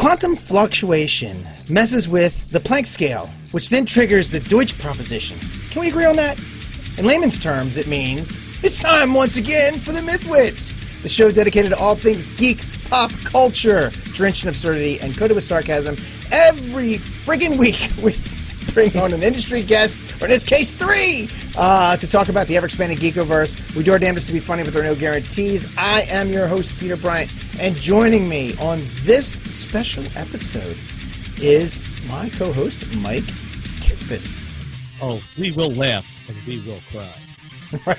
Quantum fluctuation messes with the Planck scale, which then triggers the Deutsch proposition. Can we agree on that? In layman's terms, it means it's time once again for the Mythwits, the show dedicated to all things geek, pop culture, drenched in absurdity and coated with sarcasm. Every friggin' week, we bring on an industry guest, or in this case, three, to talk about the ever-expanding Geekoverse. We do our damnedest to be funny, but there are no guarantees. I am your host, Peter Bryant, and joining me on this special episode is my co-host, Mike Kipfis. Oh, we will laugh, and we will cry. Right.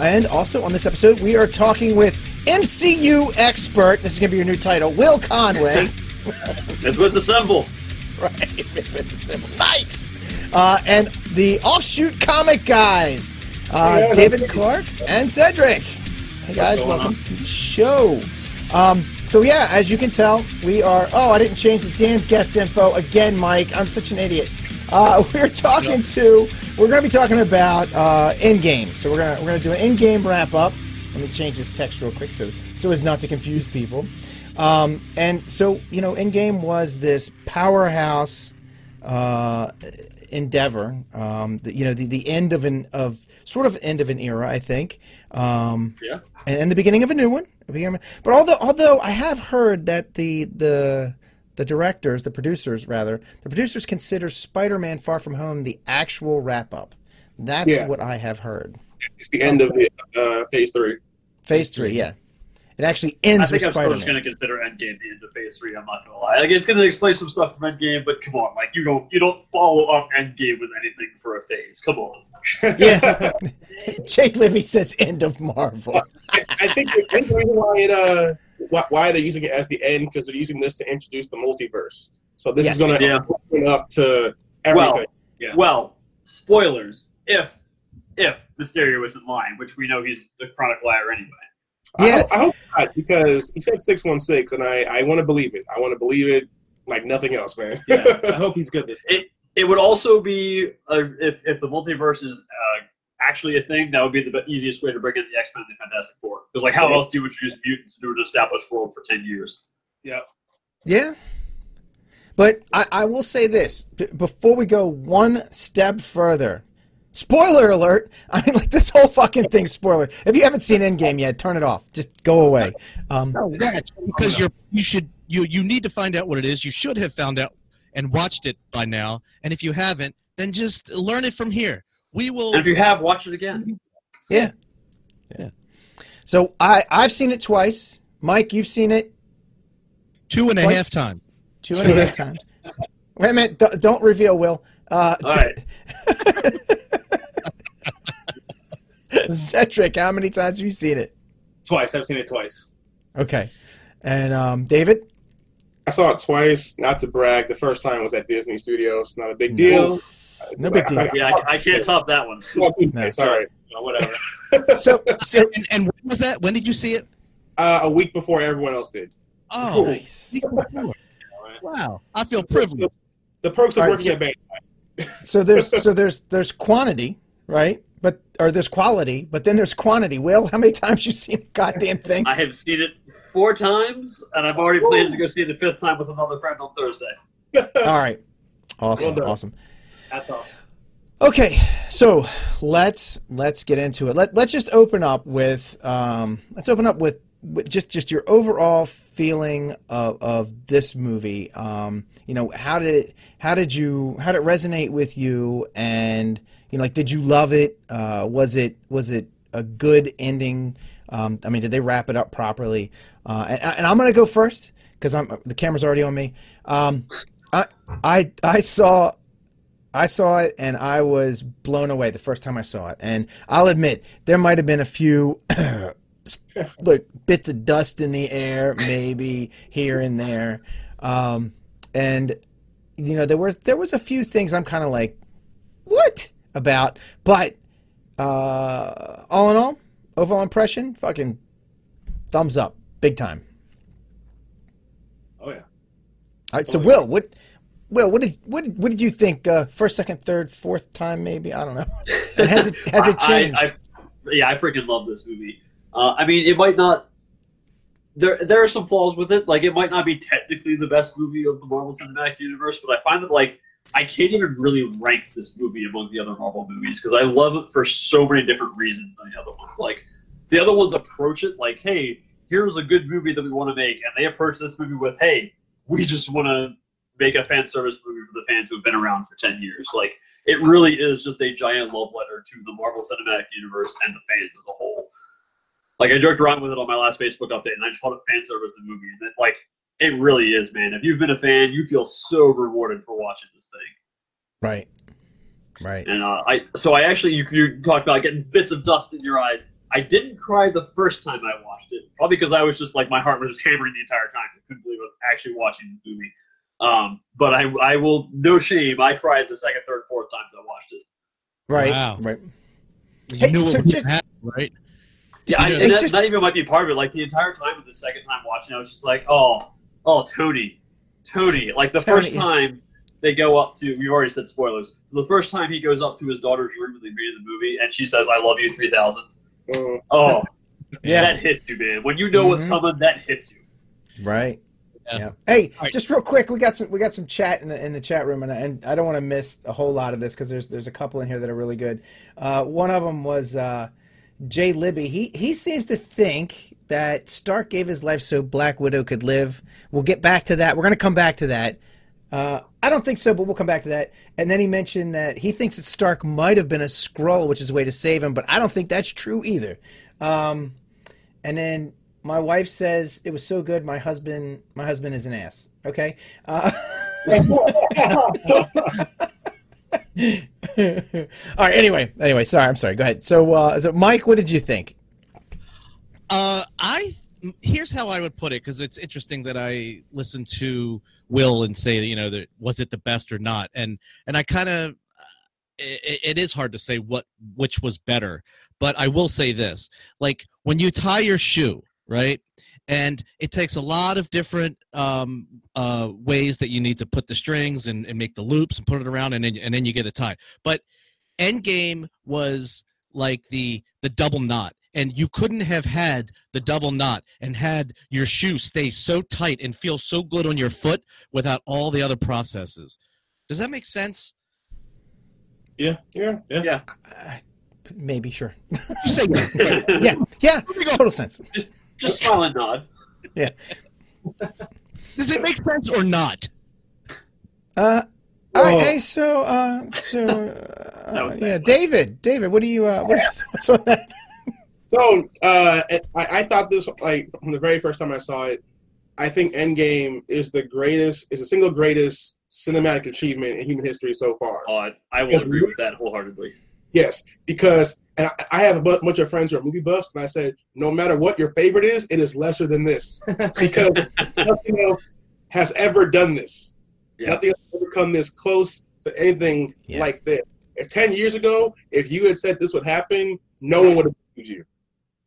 And also on this episode, we are talking with MCU expert, this is going to be your new title, Will Conway. Mythwits assemble. Right, Mythwits assemble. Nice! And the offshoot comic guys, David Clark and Cedric. Hey guys, welcome to the show. So yeah, as you can tell, we are... Oh, I didn't change the damn guest info again, Mike. I'm such an idiot. We're going to be talking about Endgame. So we're going to do an Endgame wrap-up. Let me change this text real quick so as not to confuse people. And so, you know, Endgame was this powerhouse endeavor. The end of an era, I think. And the beginning of a new one. But although I have heard that the producers consider Spider-Man: Far From Home the actual wrap-up. That's what I have heard. It's the end of the Phase 3. Phase 3, yeah. It actually ends with Spider-Man. I think I'm still going to consider Endgame the end of Phase 3, I'm not going to lie. Like, it's going to explain some stuff from Endgame, but come on, like, you don't follow up Endgame with anything for a phase. Come on. Yeah. Jake Libby says end of Marvel. I think the reason why they're using it as the end, because they're using this to introduce the multiverse. So this is going to open up to everything. Well, spoilers, if Mysterio isn't lying, which we know he's the chronic liar anyway. Yeah. I hope not, because he said 616, and I want to believe it. I want to believe it like nothing else, man. Yeah, I hope he's good this time. It would also be, if the multiverse is actually a thing, that would be the easiest way to bring in the X-Men and the Fantastic Four. Because, like, how else do you introduce mutants to an established world for 10 years? Yeah. Yeah. But I will say this. Before we go one step further... Spoiler alert! I mean, like, this whole fucking thing's spoiler. If you haven't seen Endgame yet, turn it off. Just go away. Because you need to find out what it is. You should have found out and watched it by now. And if you haven't, then just learn it from here. We will. And if you have, watch it again. Yeah. Yeah. So I've seen it twice. Mike, you've seen it two and a half times. Two and a half times. Wait a minute! Don't reveal, Will. All right. Cedric, how many times have you seen it? Twice. I've seen it twice. Okay. And David? I saw it twice. Not to brag, the first time was at Disney Studios. Not a big deal. Nice. No big deal. I can't top that one. No. Sorry. No, whatever. So when was that? When did you see it? A week before everyone else did. Oh, cool. Nice. Wow. I feel privileged. The perks of working at Bandai. So there's quantity, right? Or there's quality, but then there's quantity. Will, how many times you've seen the goddamn thing? I have seen it 4 times, and I've already planned to go see it the 5th time with another friend on Thursday. All right. Awesome. Well awesome. That's all. Okay, so let's get into it. Let's just open up with just your overall feeling of this movie. How did it resonate with you? And did you love it? Was it a good ending? Did they wrap it up properly? And I'm gonna go first because the camera's already on me. I saw it and I was blown away the first time I saw it. And I'll admit there might have been a few bits of dust in the air, maybe here and there, and there was a few things I'm kind of like, what about? But all in all, overall impression, fucking thumbs up, big time. Oh yeah. All right, so Will, what did you think? First, second, third, fourth time, maybe, I don't know. But has it changed? I freaking love this movie. It might not there are some flaws with it. Like, it might not be technically the best movie of the Marvel Cinematic Universe, but I find that, like, I can't even really rank this movie among the other Marvel movies because I love it for so many different reasons than the other ones. Like, the other ones approach it like, hey, here's a good movie that we want to make, and they approach this movie with, hey, we just want to make a fan service movie for the fans who have been around for 10 years. Like, it really is just a giant love letter to the Marvel Cinematic Universe and the fans as a whole. Like, I joked around with it on my last Facebook update, and I just called it fan service and movie, and it really is, man. If you've been a fan, you feel so rewarded for watching this thing. Right. And I actually, you talked about getting bits of dust in your eyes. I didn't cry the first time I watched it, probably because I was just like, my heart was just hammering the entire time. I couldn't believe I was actually watching this movie. But I will, no shame, I cried the second, third, fourth times I watched it. Right. Wow. Right. You knew what would happen, right? Yeah, that even might be part of it. Like, the entire time with the second time watching, I was just like, oh, Tony. Like, the first time they go up to, we've already said spoilers, so the first time he goes up to his daughter's room at the beginning of the movie, and she says, I love you 3,000. Oh, yeah. That hits you, man. When you know what's coming, that hits you. Right. Yeah. Hey, just real quick, we got some chat in the chat room, and I don't want to miss a whole lot of this because there's a couple in here that are really good. One of them was Jay Libby. He seems to think that Stark gave his life so Black Widow could live. We'll get back to that. We're going to come back to that. I don't think so, but we'll come back to that. And then he mentioned that he thinks that Stark might have been a Skrull, which is a way to save him, but I don't think that's true either. And then my wife says it was so good. My husband is an ass. Okay. All right. Anyway. Sorry. I'm sorry. Go ahead. So Mike, what did you think? Here's how I would put it, because it's interesting that I listened to Will and say, that was it the best or not? And I kind of, it is hard to say which was better, but I will say this: like, when you tie your shoe, right, and it takes a lot of different ways that you need to put the strings and make the loops and put it around, and then you get a tie. But Endgame was like the double knot. And you couldn't have had the double knot and had your shoe stay so tight and feel so good on your foot without all the other processes. Does that make sense? Yeah. Maybe, sure. You say no. Yeah. Total sense. Just smile and nod. Yeah. Does it make sense or not? All right, hey, so David, what are your thoughts on that? So, I thought this, like, from the very first time I saw it, I think Endgame is the single greatest cinematic achievement in human history so far. I will agree with that wholeheartedly. Yes, because, and I have a bunch of friends who are movie buffs, and I said, no matter what your favorite is, it is lesser than this. Because nothing else has ever done this. Yeah. Nothing else has ever come this close to anything like this. If 10 years ago, if you had said this would happen, no one would have believed you.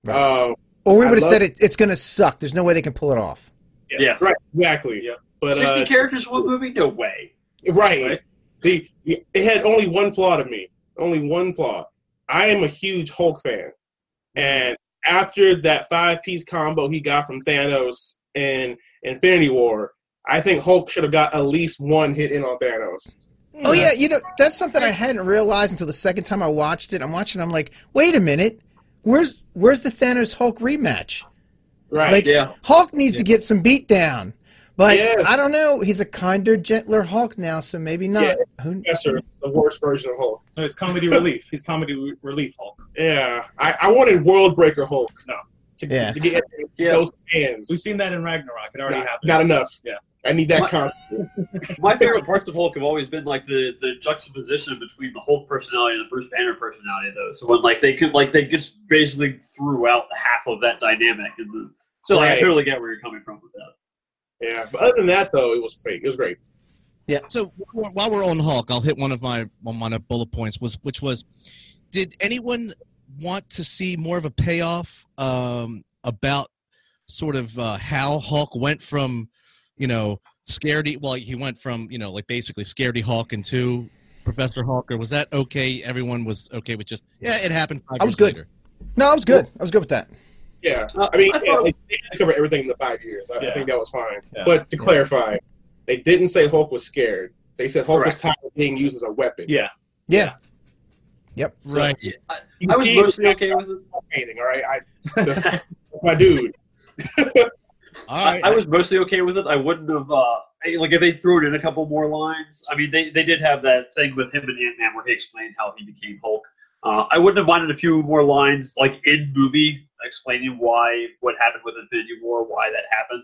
Right. Or we would have said it's going to suck. There's no way they can pull it off. Yeah. Right. Exactly. Yeah. But 60 characters in one movie? No way. Right. It had only one flaw to me. Only one flaw. I am a huge Hulk fan. And after that 5-piece combo he got from Thanos in Infinity War, I think Hulk should have got at least one hit in on Thanos. Oh, yeah. That's something I hadn't realized until the second time I watched it. I'm like, wait a minute. Where's the Thanos Hulk rematch? Right. Like, yeah. Hulk needs to get some beat down. But I don't know. He's a kinder, gentler Hulk now, so maybe not. Yeah. Yes, sir. The worst version of Hulk. No, it's comedy relief. He's comedy relief Hulk. Yeah. I wanted World Breaker Hulk. No. To get those hands. We've seen that in Ragnarok. It already happened. Not enough. Yeah. I need that concept. My favorite parts of Hulk have always been like the juxtaposition between the Hulk personality and the Bruce Banner personality, though. So when they just basically threw out half of that dynamic, I totally get where you're coming from with that. Yeah, but other than that, though, it was fake. It was great. Yeah. So while we're on Hulk, I'll hit one of my bullet points which was, did anyone want to see more of a payoff about sort of how Hulk went from basically Scaredy Hulk into Professor Hulk, or was that okay? Everyone was okay with just, it happened 5 years later. No, I was good. I was good with that. Yeah, I mean, they didn't cover everything in the 5 years. I think that was fine. Yeah. But to clarify, they didn't say Hulk was scared. They said Hulk was tired of being used as a weapon. Yeah. Yeah. Yep. Right. So, I was mostly okay with it. Painting, all right? That's my dude. All right. I was mostly okay with it. I wouldn't have like if they threw it in a couple more lines. I mean, they did have that thing with him and Ant-Man where he explained how he became Hulk. I wouldn't have minded a few more lines, like in movie, explaining why what happened with Infinity War, why that happened.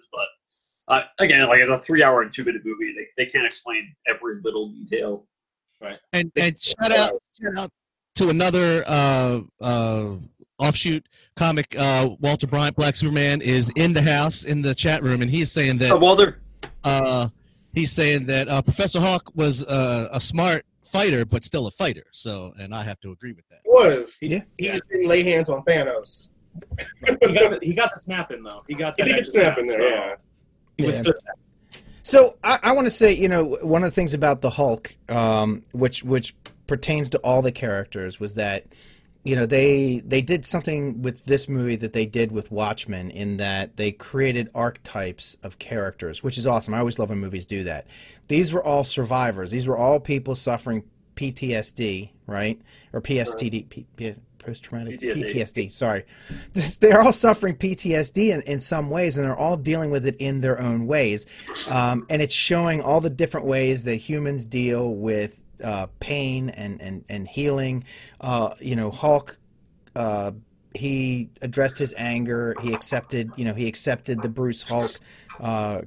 But again, like it's a 3 hour and 2 minute movie, they can't explain every little detail. Right. And shout out to another offshoot comic, Walter Bryant, Black Superman, is in the house in the chat room, and he's saying that Walter. He's saying that Professor Hawk was a smart fighter, but still a fighter. So, and I have to agree with that. He just didn't lay hands on Thanos. Right. He got the snap in though. He got the snap in there. He was still. So I want to say, one of the things about the Hulk, which pertains to all the characters, was that, they did something with this movie that they did with Watchmen, in that they created archetypes of characters, which is awesome. I always love when movies do that. These were all survivors. These were all people suffering PTSD, right? Or PSTD, post-traumatic PTSD, sorry. They're all suffering PTSD in some ways, and they're all dealing with it in their own ways. And it's showing all the different ways that humans deal with pain and healing. Hulk, he addressed his anger. He accepted the Bruce Hulk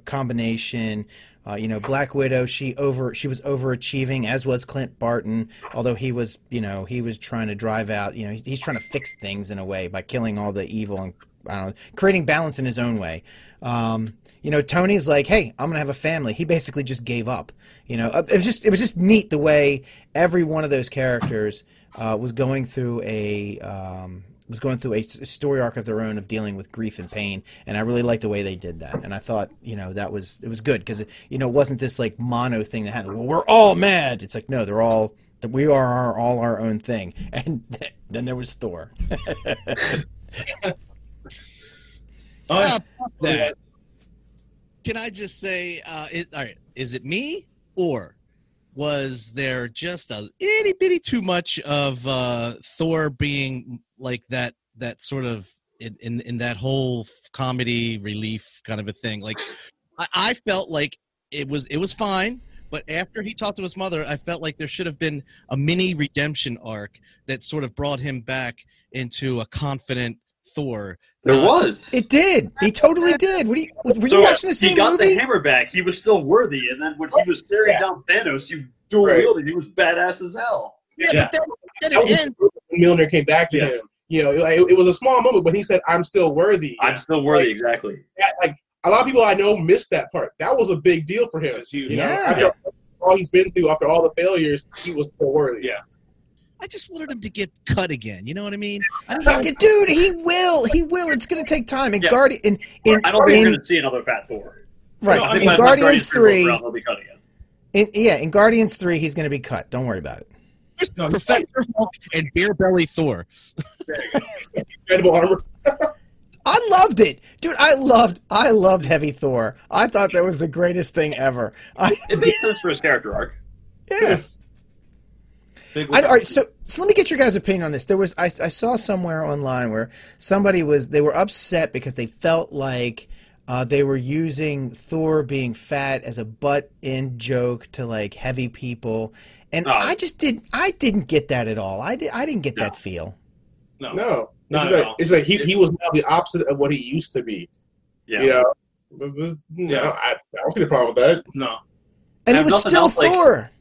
combination. Black Widow, she was overachieving, as was Clint Barton, although he was trying to drive out, he's trying to fix things in a way by killing all the evil and creating balance in his own way. Tony's like, hey, I'm going to have a family. He basically just gave up. It was just neat the way every one of those characters was going through a story arc of their own of dealing with grief and pain, and I really liked the way they did that. And I thought, it was good because it wasn't this like mono thing that happened. Well, we're all mad. It's like, no, we are all our own thing. And then there was Thor. Can I just say, is it me, or was there just a itty bitty too much of Thor being like that sort of in that whole comedy relief kind of a thing? Like, I felt like it was fine, but after he talked to his mother, I felt like there should have been a mini redemption arc that sort of brought him back into a confident Thor. There was. It did. He totally did. Were you watching the same movie? He got the hammer back. He was still worthy, and then when he was staring down Thanos, he dual wielded. He was badass as hell. Yeah. But then it ends. Mjolnir came back to him. It was a small moment, but he said, "I'm still worthy." I'm still worthy, like, exactly. That, like a lot of people I know missed that part. That was a big deal for him. After all he's been through, after all the failures, he was still worthy. Yeah. I just wanted him to get cut again. You know what I mean? Dude, he will. He will. It's going to take time. And I don't think we're going to see another Fat Thor. Right. No, in Guardians 3, he'll be cut again. In Guardians 3, he's going to be cut. Don't worry about it. Professor Hulk and Beer Belly Thor. Incredible armor. I loved it, dude. I loved Heavy Thor. I thought that was the greatest thing ever. It makes sense for his character arc. Yeah. All right, so let me get your guys' opinion on this. There was I saw somewhere online where somebody they were upset because they felt like they were using Thor being fat as a butt-in joke to like heavy people, and I didn't get that at all. I didn't get that feel. No, not at all. It's like he was now the opposite of what he used to be. Yeah, I don't see the problem with that. No, and it was still Thor.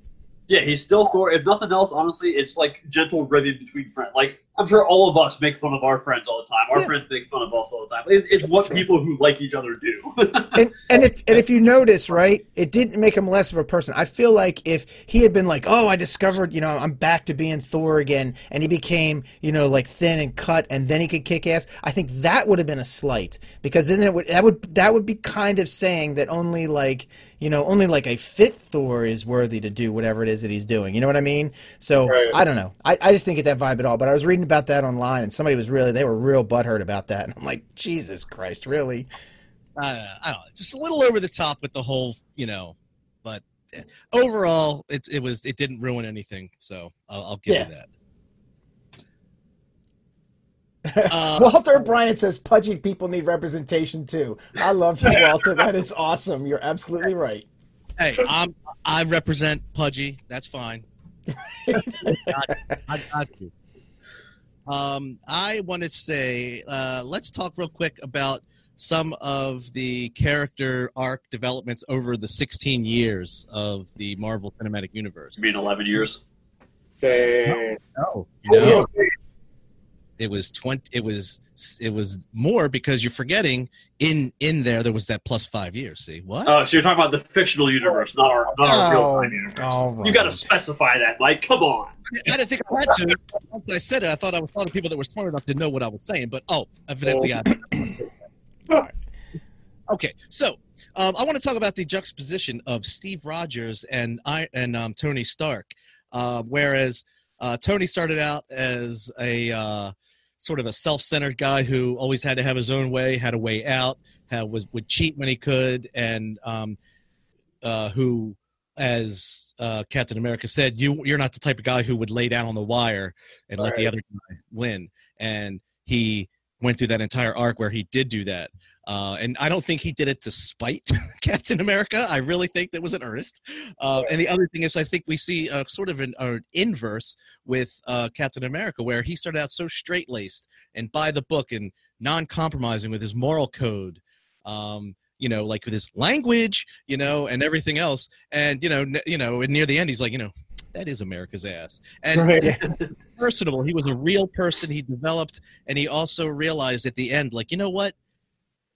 Yeah, he's still Thor. If nothing else, honestly, it's like gentle ribbing between friends. Like, I'm sure all of us make fun of our friends all the time. Our friends make fun of us all the time. It's what people who like each other do. and if you notice, right, it didn't make him less of a person. I feel like if he had been like, oh, I discovered, I'm back to being Thor again, and he became, like thin and cut, and then he could kick ass, I think that would have been a slight, because then that would be kind of saying that only like, only like a fit Thor is worthy to do whatever it is that he's doing. You know what I mean? So, right. I don't know. I just didn't get that vibe at all, but I was reading about that online, and somebody was really, they were real butthurt about that. And I'm like, Jesus Christ, really? I don't know. Just a little over the top with the whole, you know, but overall it didn't ruin anything. So I'll give you that. Walter Bryant says pudgy people need representation too. I love you, Walter. That is awesome. You're absolutely right. Hey, I represent pudgy. That's fine. I got you. I want to say, let's talk real quick about some of the character arc developments over the 16 years of the Marvel Cinematic Universe. You mean 11 years? No. It was 20. It was more because you're forgetting in there was that plus 5 years. See what? Oh, so you're talking about the fictional universe, not our real time universe. Right. You got to specify that, Mike. Come on. I didn't think I had to. Once I said it, I thought I was talking to people that were smart enough to know what I was saying. But evidently I didn't say that. All right. Okay, so I want to talk about the juxtaposition of Steve Rogers and Tony Stark, whereas Tony started out as a sort of a self-centered guy who always had to have his own way, had a way out, would cheat when he could, and who, as Captain America said, you're not the type of guy who would lay down on the wire and let the other guy win. And he went through that entire arc where he did do that. And I don't think he did it to spite Captain America. I really think that was in earnest. And the other thing is I think we see sort of an inverse with Captain America, where he started out so straight-laced and by the book and non-compromising with his moral code, like with his language, and everything else. And, and near the end, he's like, that is America's ass. And personable. He was a real person. He developed, and he also realized at the end, like, you know what?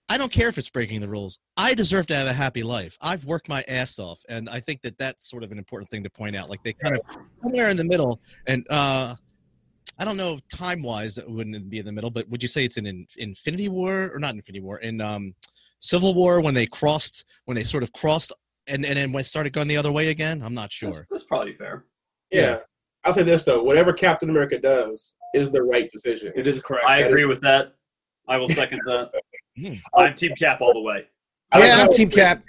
I don't care if it's breaking the rules. I deserve to have a happy life. I've worked my ass off, and I think that that's sort of an important thing to point out. Like they kind of somewhere in the middle, and I don't know time-wise that wouldn't be in the middle, but would you say it's in Infinity War or not Infinity War? In Civil War when they sort of crossed, and then started going the other way again. I'm not sure. That's probably fair. Yeah, I'll say this though: whatever Captain America does is the right decision. It is correct. I agree with that. I will second that. I'm Team Cap all the way. I'm Team Cap.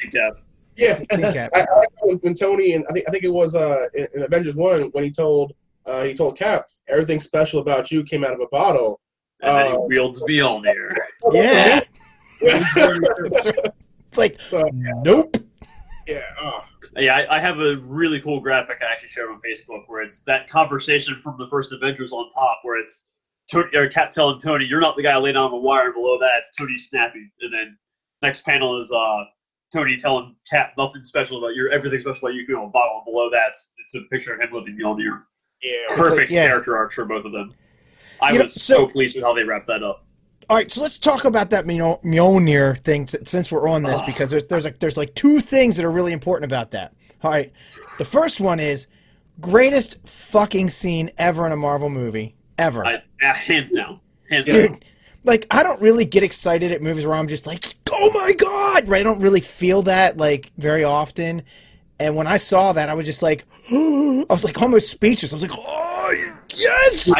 Yeah, Team Cap. When Tony and I think it was in Avengers 1 when he told Cap everything special about you came out of a bottle. And then he wields Mjolnir. Yeah. It's like nope. Yeah. I have a really cool graphic I actually shared on Facebook where it's that conversation from the first Avengers on top where it's. Cap telling Tony, you're not the guy laying on the wire. Below that, it's Tony snapping. And then next panel is Tony telling Cap nothing special about you. Everything special about you can on a bottle. Below that, it's a picture of him living Mjolnir. Yeah, perfect character arc for both of them. I was so pleased with how they wrapped that up. All right, so let's talk about that Mjolnir thing since we're on this because there's two things that are really important about that. All right, the first one is greatest fucking scene ever in a Marvel movie. Ever. Hands down. Like, I don't really get excited at movies where I'm just like, oh my God, right? I don't really feel that, like, very often. And when I saw that, I was just like, I was, like, almost speechless. I was like, oh, yes!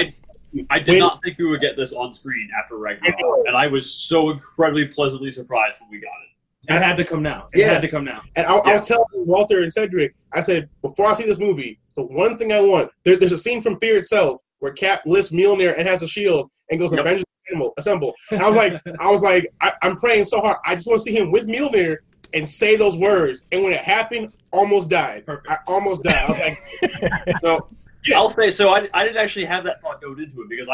I did not think we would get this on screen after Ragnarok, and I was so incredibly pleasantly surprised when we got it. It had to come now. And I was telling Walter and Cedric, I said, before I see this movie, the one thing I want, there's a scene from Fear itself, where Cap lifts Mjolnir and has a shield and goes Avengers assemble. And I was like, I'm praying so hard. I just want to see him with Mjolnir and say those words. And when it happened, almost died. Perfect. I almost died. I was like, so yes. I'll say. So I didn't actually have that thought going into it because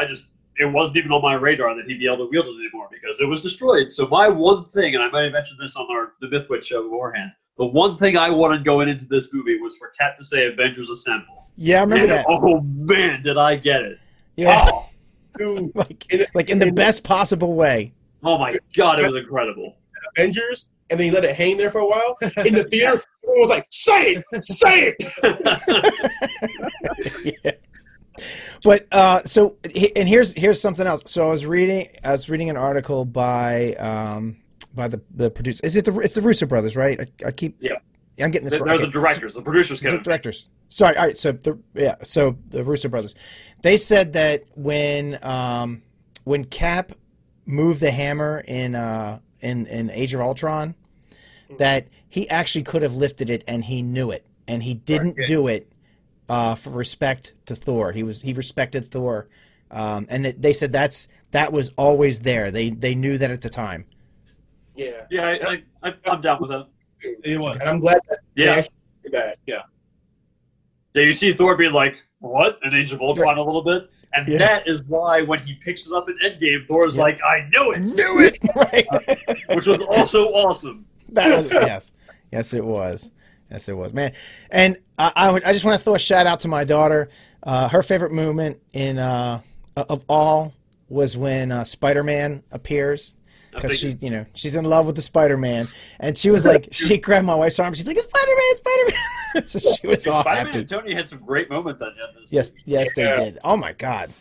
it wasn't even on my radar that he'd be able to wield it anymore because it was destroyed. So my one thing, and I might have mentioned this on the Mythwits show beforehand, the one thing I wanted going into this movie was for Cap to say "Avengers assemble." Yeah, I remember that. Oh, man, did I get it. Yeah. Oh, dude. like in the best possible way. Oh, my God, it was incredible. Avengers, and then you let it hang there for a while. In the theater, everyone was like, say it. Yeah. But, and here's something else. So I was reading an article by the producer. It's the Russo brothers, right? I keep – I'm getting this right. They're the directors, the producers. The directors. Sorry. All right. So the Russo brothers, they said that when Cap moved the hammer in Age of Ultron, that he actually could have lifted it and he knew it and he didn't do it for respect to Thor. He respected Thor, and they said that was always there. They knew that at the time. Yeah. Yeah. I'm down with that. It was. And I'm glad that you see Thor being like, what? An Age of Ultron a little bit. And that is why when he picks it up in Endgame, Thor's like, I knew it! I knew it! Right. Which was also awesome. That was, yes. Yes, it was. Yes, it was. Man. And I just want to throw a shout out to my daughter. Her favorite moment was when Spider-Man appears. Because she's in love with the Spider-Man, and she was like, she grabbed my wife's arm. She's like, "It's Spider-Man, it's Spider-Man!" So she was all Spider-Man happy. And Tony had some great moments on this. Yes, they did. Oh my God,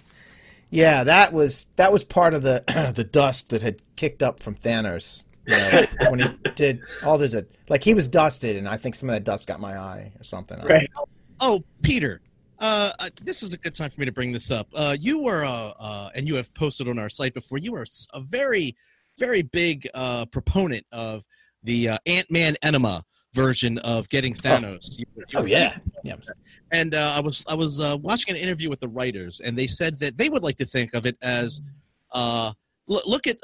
yeah, that was part of the the dust that had kicked up from Thanos when he did all this. Like he was dusted, and I think some of that dust got my eye or something. Right. Oh, Peter. This is a good time for me to bring this up. You were and you have posted on our site before. You were a very big proponent of the Ant-Man enema version of getting Thanos. Oh yeah. And I was watching an interview with the writers, and they said that they would like to think of it as look at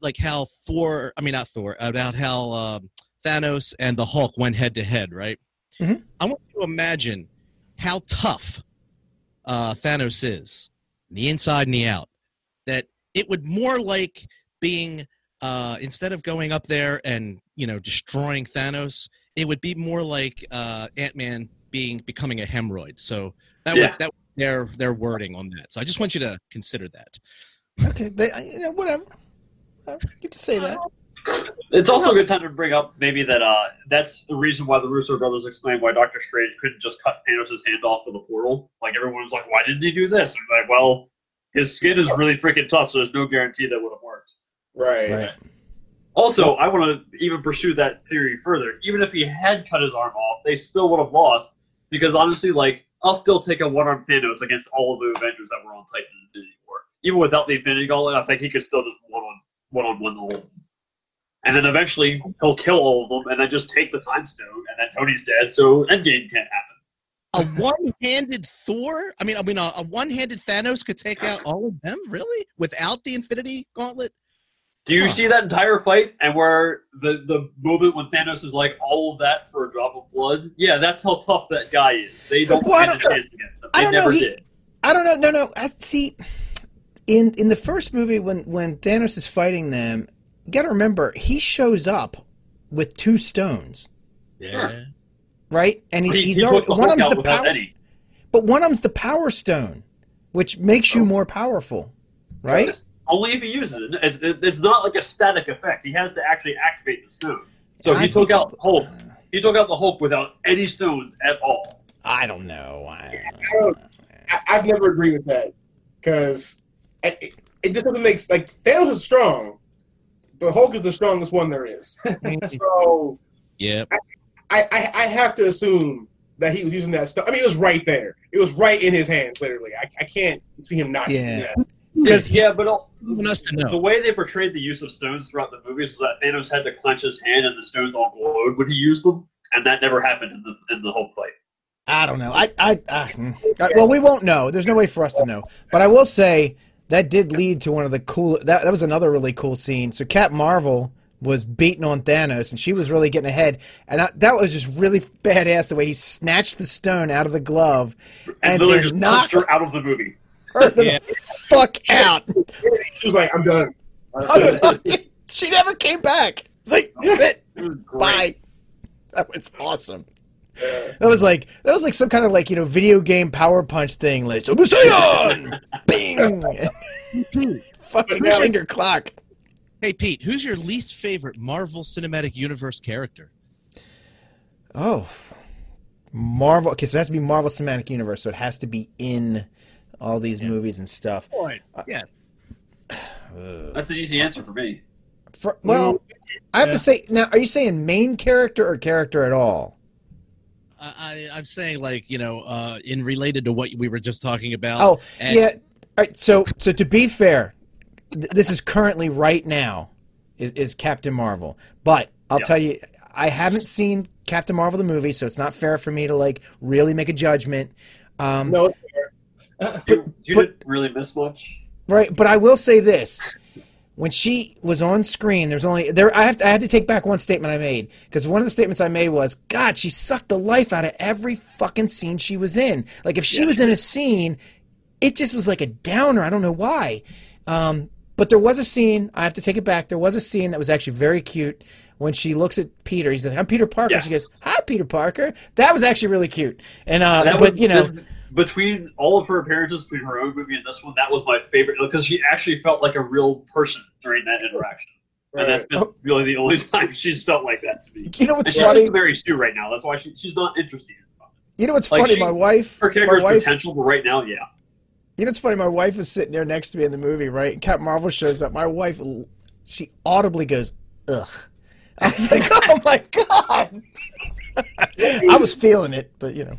like how Thanos and the Hulk went head to head, right? Mm-hmm. I want you to imagine how tough Thanos is, the inside and the out. That it would more like being instead of going up there and destroying Thanos, it would be more like Ant-Man becoming a hemorrhoid. So that was their wording on that. So I just want you to consider that. Okay, whatever. You can say that. It's also a good time to bring up maybe that that's the reason why the Russo brothers explained why Doctor Strange couldn't just cut Thanos' hand off with a portal. Like everyone was like, why didn't he do this? And like, well, his skin is really freaking tough, so there's no guarantee that would have worked. Right. Also, I want to even pursue that theory further. Even if he had cut his arm off, they still would have lost. Because honestly, like, I'll still take a one-arm Thanos against all of the Avengers that were on Titan in Infinity War. Even without the Infinity Gauntlet, I think he could still just one-on-one the whole thing. And then eventually, he'll kill all of them, and then just take the Time Stone, and then Tony's dead, so Endgame can't happen. A one-handed Thor? I mean, a one-handed Thanos could take out all of them, really? Without the Infinity Gauntlet? Do you see that entire fight and where the moment when Thanos is like, all of that for a drop of blood? Yeah, that's how tough that guy is. They don't have a chance against him. They never did. I don't know. No. See, in the first movie when Thanos is fighting them, you got to remember, he shows up with two stones. Yeah. Sure. Right? And he's already, one of them's the power. But one of them's the power stone, which makes you more powerful. Right? Yes. Only if he uses it. It's not like a static effect. He has to actually activate the stone. So he took out the Hulk. He took out the Hulk without any stones at all. I don't know. I've never agreed with that because it just doesn't make like Thanos is strong, but Hulk is the strongest one there is. So yeah, I have to assume that he was using that stone. I mean, it was right there. It was right in his hands, literally. I can't see him not doing that. But the way they portrayed the use of stones throughout the movies was that Thanos had to clench his hand and the stones all glowed when he used them, and that never happened in the whole fight. I don't know. Well, we won't know. There's no way for us to know. But I will say that did lead to one of the cool. That was another really cool scene. So Captain Marvel was beating on Thanos, and she was really getting ahead. And that was just really badass the way he snatched the stone out of the glove and literally just knocked her out of the movie. The fuck out. She was like, I'm done. She never came back. It's like, bye. That was awesome. That was like some kind of like, video game power punch thing. Like, Lucian! Bing! Fucking gender clock. Hey, Pete, who's your least favorite Marvel Cinematic Universe character? Oh. Marvel. Okay, so it has to be Marvel Cinematic Universe, so it has to be in all these movies and stuff. Yeah, that's an easy answer for me. I have to say, now, are you saying main character or character at all? I'm saying, like, you know, in related to what we were just talking about. Oh, yeah. All right. So to be fair, this is currently right now is Captain Marvel. But I'll tell you, I haven't seen Captain Marvel the movie, so it's not fair for me to like really make a judgment. No, it's fair. You didn't really miss much, right? But I will say this. When she was on screen, I had to take back one statement I made, because one of the statements I made was, God, she sucked the life out of every fucking scene she was in. Like, if she was in a scene, it just was like a downer. I don't know why. But there was a scene, I have to take it back, there was a scene that was actually very cute when she looks at Peter. He's like, I'm Peter Parker. Yes. She goes, hi, Peter Parker. That was actually really cute. And between all of her appearances between her own movie and this one, that was my favorite, because she actually felt like a real person during that interaction. Right. And that's been really the only time she's felt like that to me. You know what's funny? She's just Mary Sue right now. That's why she's not interesting. You know what's funny? Her character's potential, but right now, yeah. You know what's funny? My wife is sitting there next to me in the movie, right? And Captain Marvel shows up. My wife, she audibly goes, ugh. I was like, oh my God. I was feeling it, but you know.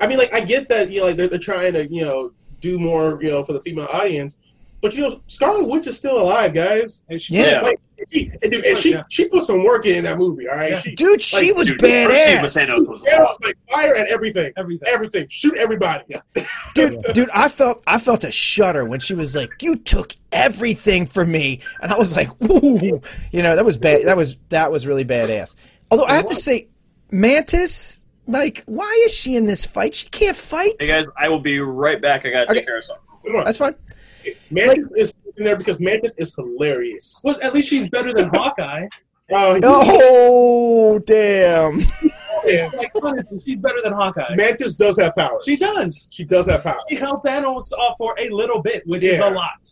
I mean, like, I get that, you know, like they're trying to, you know, do more, you know, for the female audience, but you know, Scarlet Witch is still alive, guys. And she, she put some work in that movie, all right? Yeah. She was badass. Thanos was like fire at everything. Shoot everybody. Dude, I felt a shudder when she was like, "You took everything from me," and I was like, "Ooh," you know, that was bad. That was really badass. Although I have to say, Mantis. Like, why is she in this fight? She can't fight. Hey, guys, I will be right back. I got to take care of something. That's fine. Mantis is in there because Mantis is hilarious. Well, at least she's better than Hawkeye. Oh, damn. It's like, honestly, she's better than Hawkeye. Mantis does have power. She does have power. She held Thanos off for a little bit, which is a lot.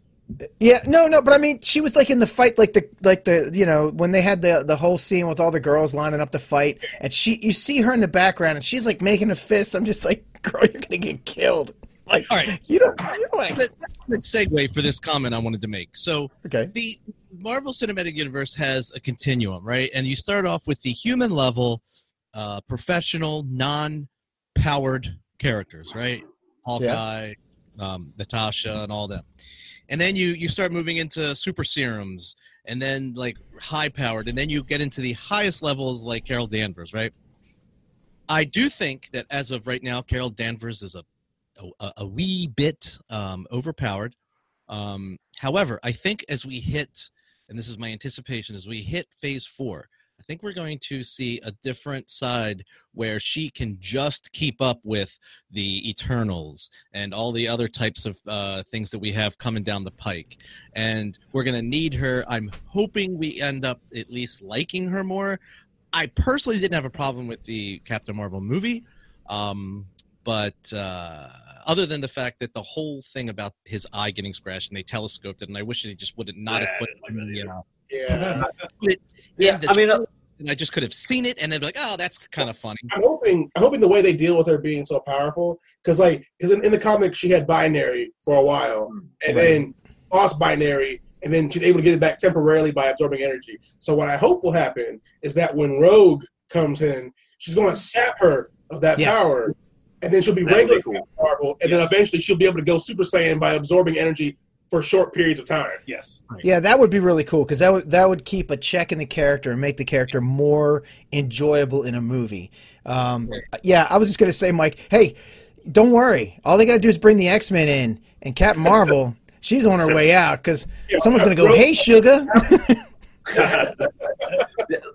Yeah, no, but I mean, she was like in the fight, like the you know, when they had the whole scene with all the girls lining up to fight, and you see her in the background, and she's like making a fist. I'm just like, girl, you're gonna get killed. Like, all right, you don't. That's a segue for this comment I wanted to make. So, the Marvel Cinematic Universe has a continuum, right? And you start off with the human level, professional, non-powered characters, right? Hawkeye, Natasha, and all that. And then you start moving into super serums, and then like high-powered, and then you get into the highest levels like Carol Danvers, right? I do think that as of right now, Carol Danvers is a wee bit overpowered. However, I think as we hit, and this is my anticipation, as we hit phase 4, I think we're going to see a different side where she can just keep up with the Eternals and all the other types of things that we have coming down the pike. And we're going to need her. I'm hoping we end up at least liking her more. I personally didn't have a problem with the Captain Marvel movie. But other than the fact that the whole thing about his eye getting scratched and they telescoped it, and I wish they just would not have put it in the end. Yeah. And I just could have seen it, and they'd be like, "Oh, that's kind of funny." I'm hoping the way they deal with her being so powerful, because in the comic she had binary for a while, and then lost binary, and then she's able to get it back temporarily by absorbing energy. So what I hope will happen is that when Rogue comes in, she's going to sap her of that power, and then she'll be regular powerful, and then eventually she'll be able to go Super Saiyan by absorbing energy for short periods of time. Yes. Yeah, that would be really cool, because that would keep a check in the character and make the character more enjoyable in a movie. Yeah, I was just going to say, Mike, hey, don't worry. All they got to do is bring the X-Men in, and Captain Marvel, she's on her way out, because someone's going to go, hey, sugar.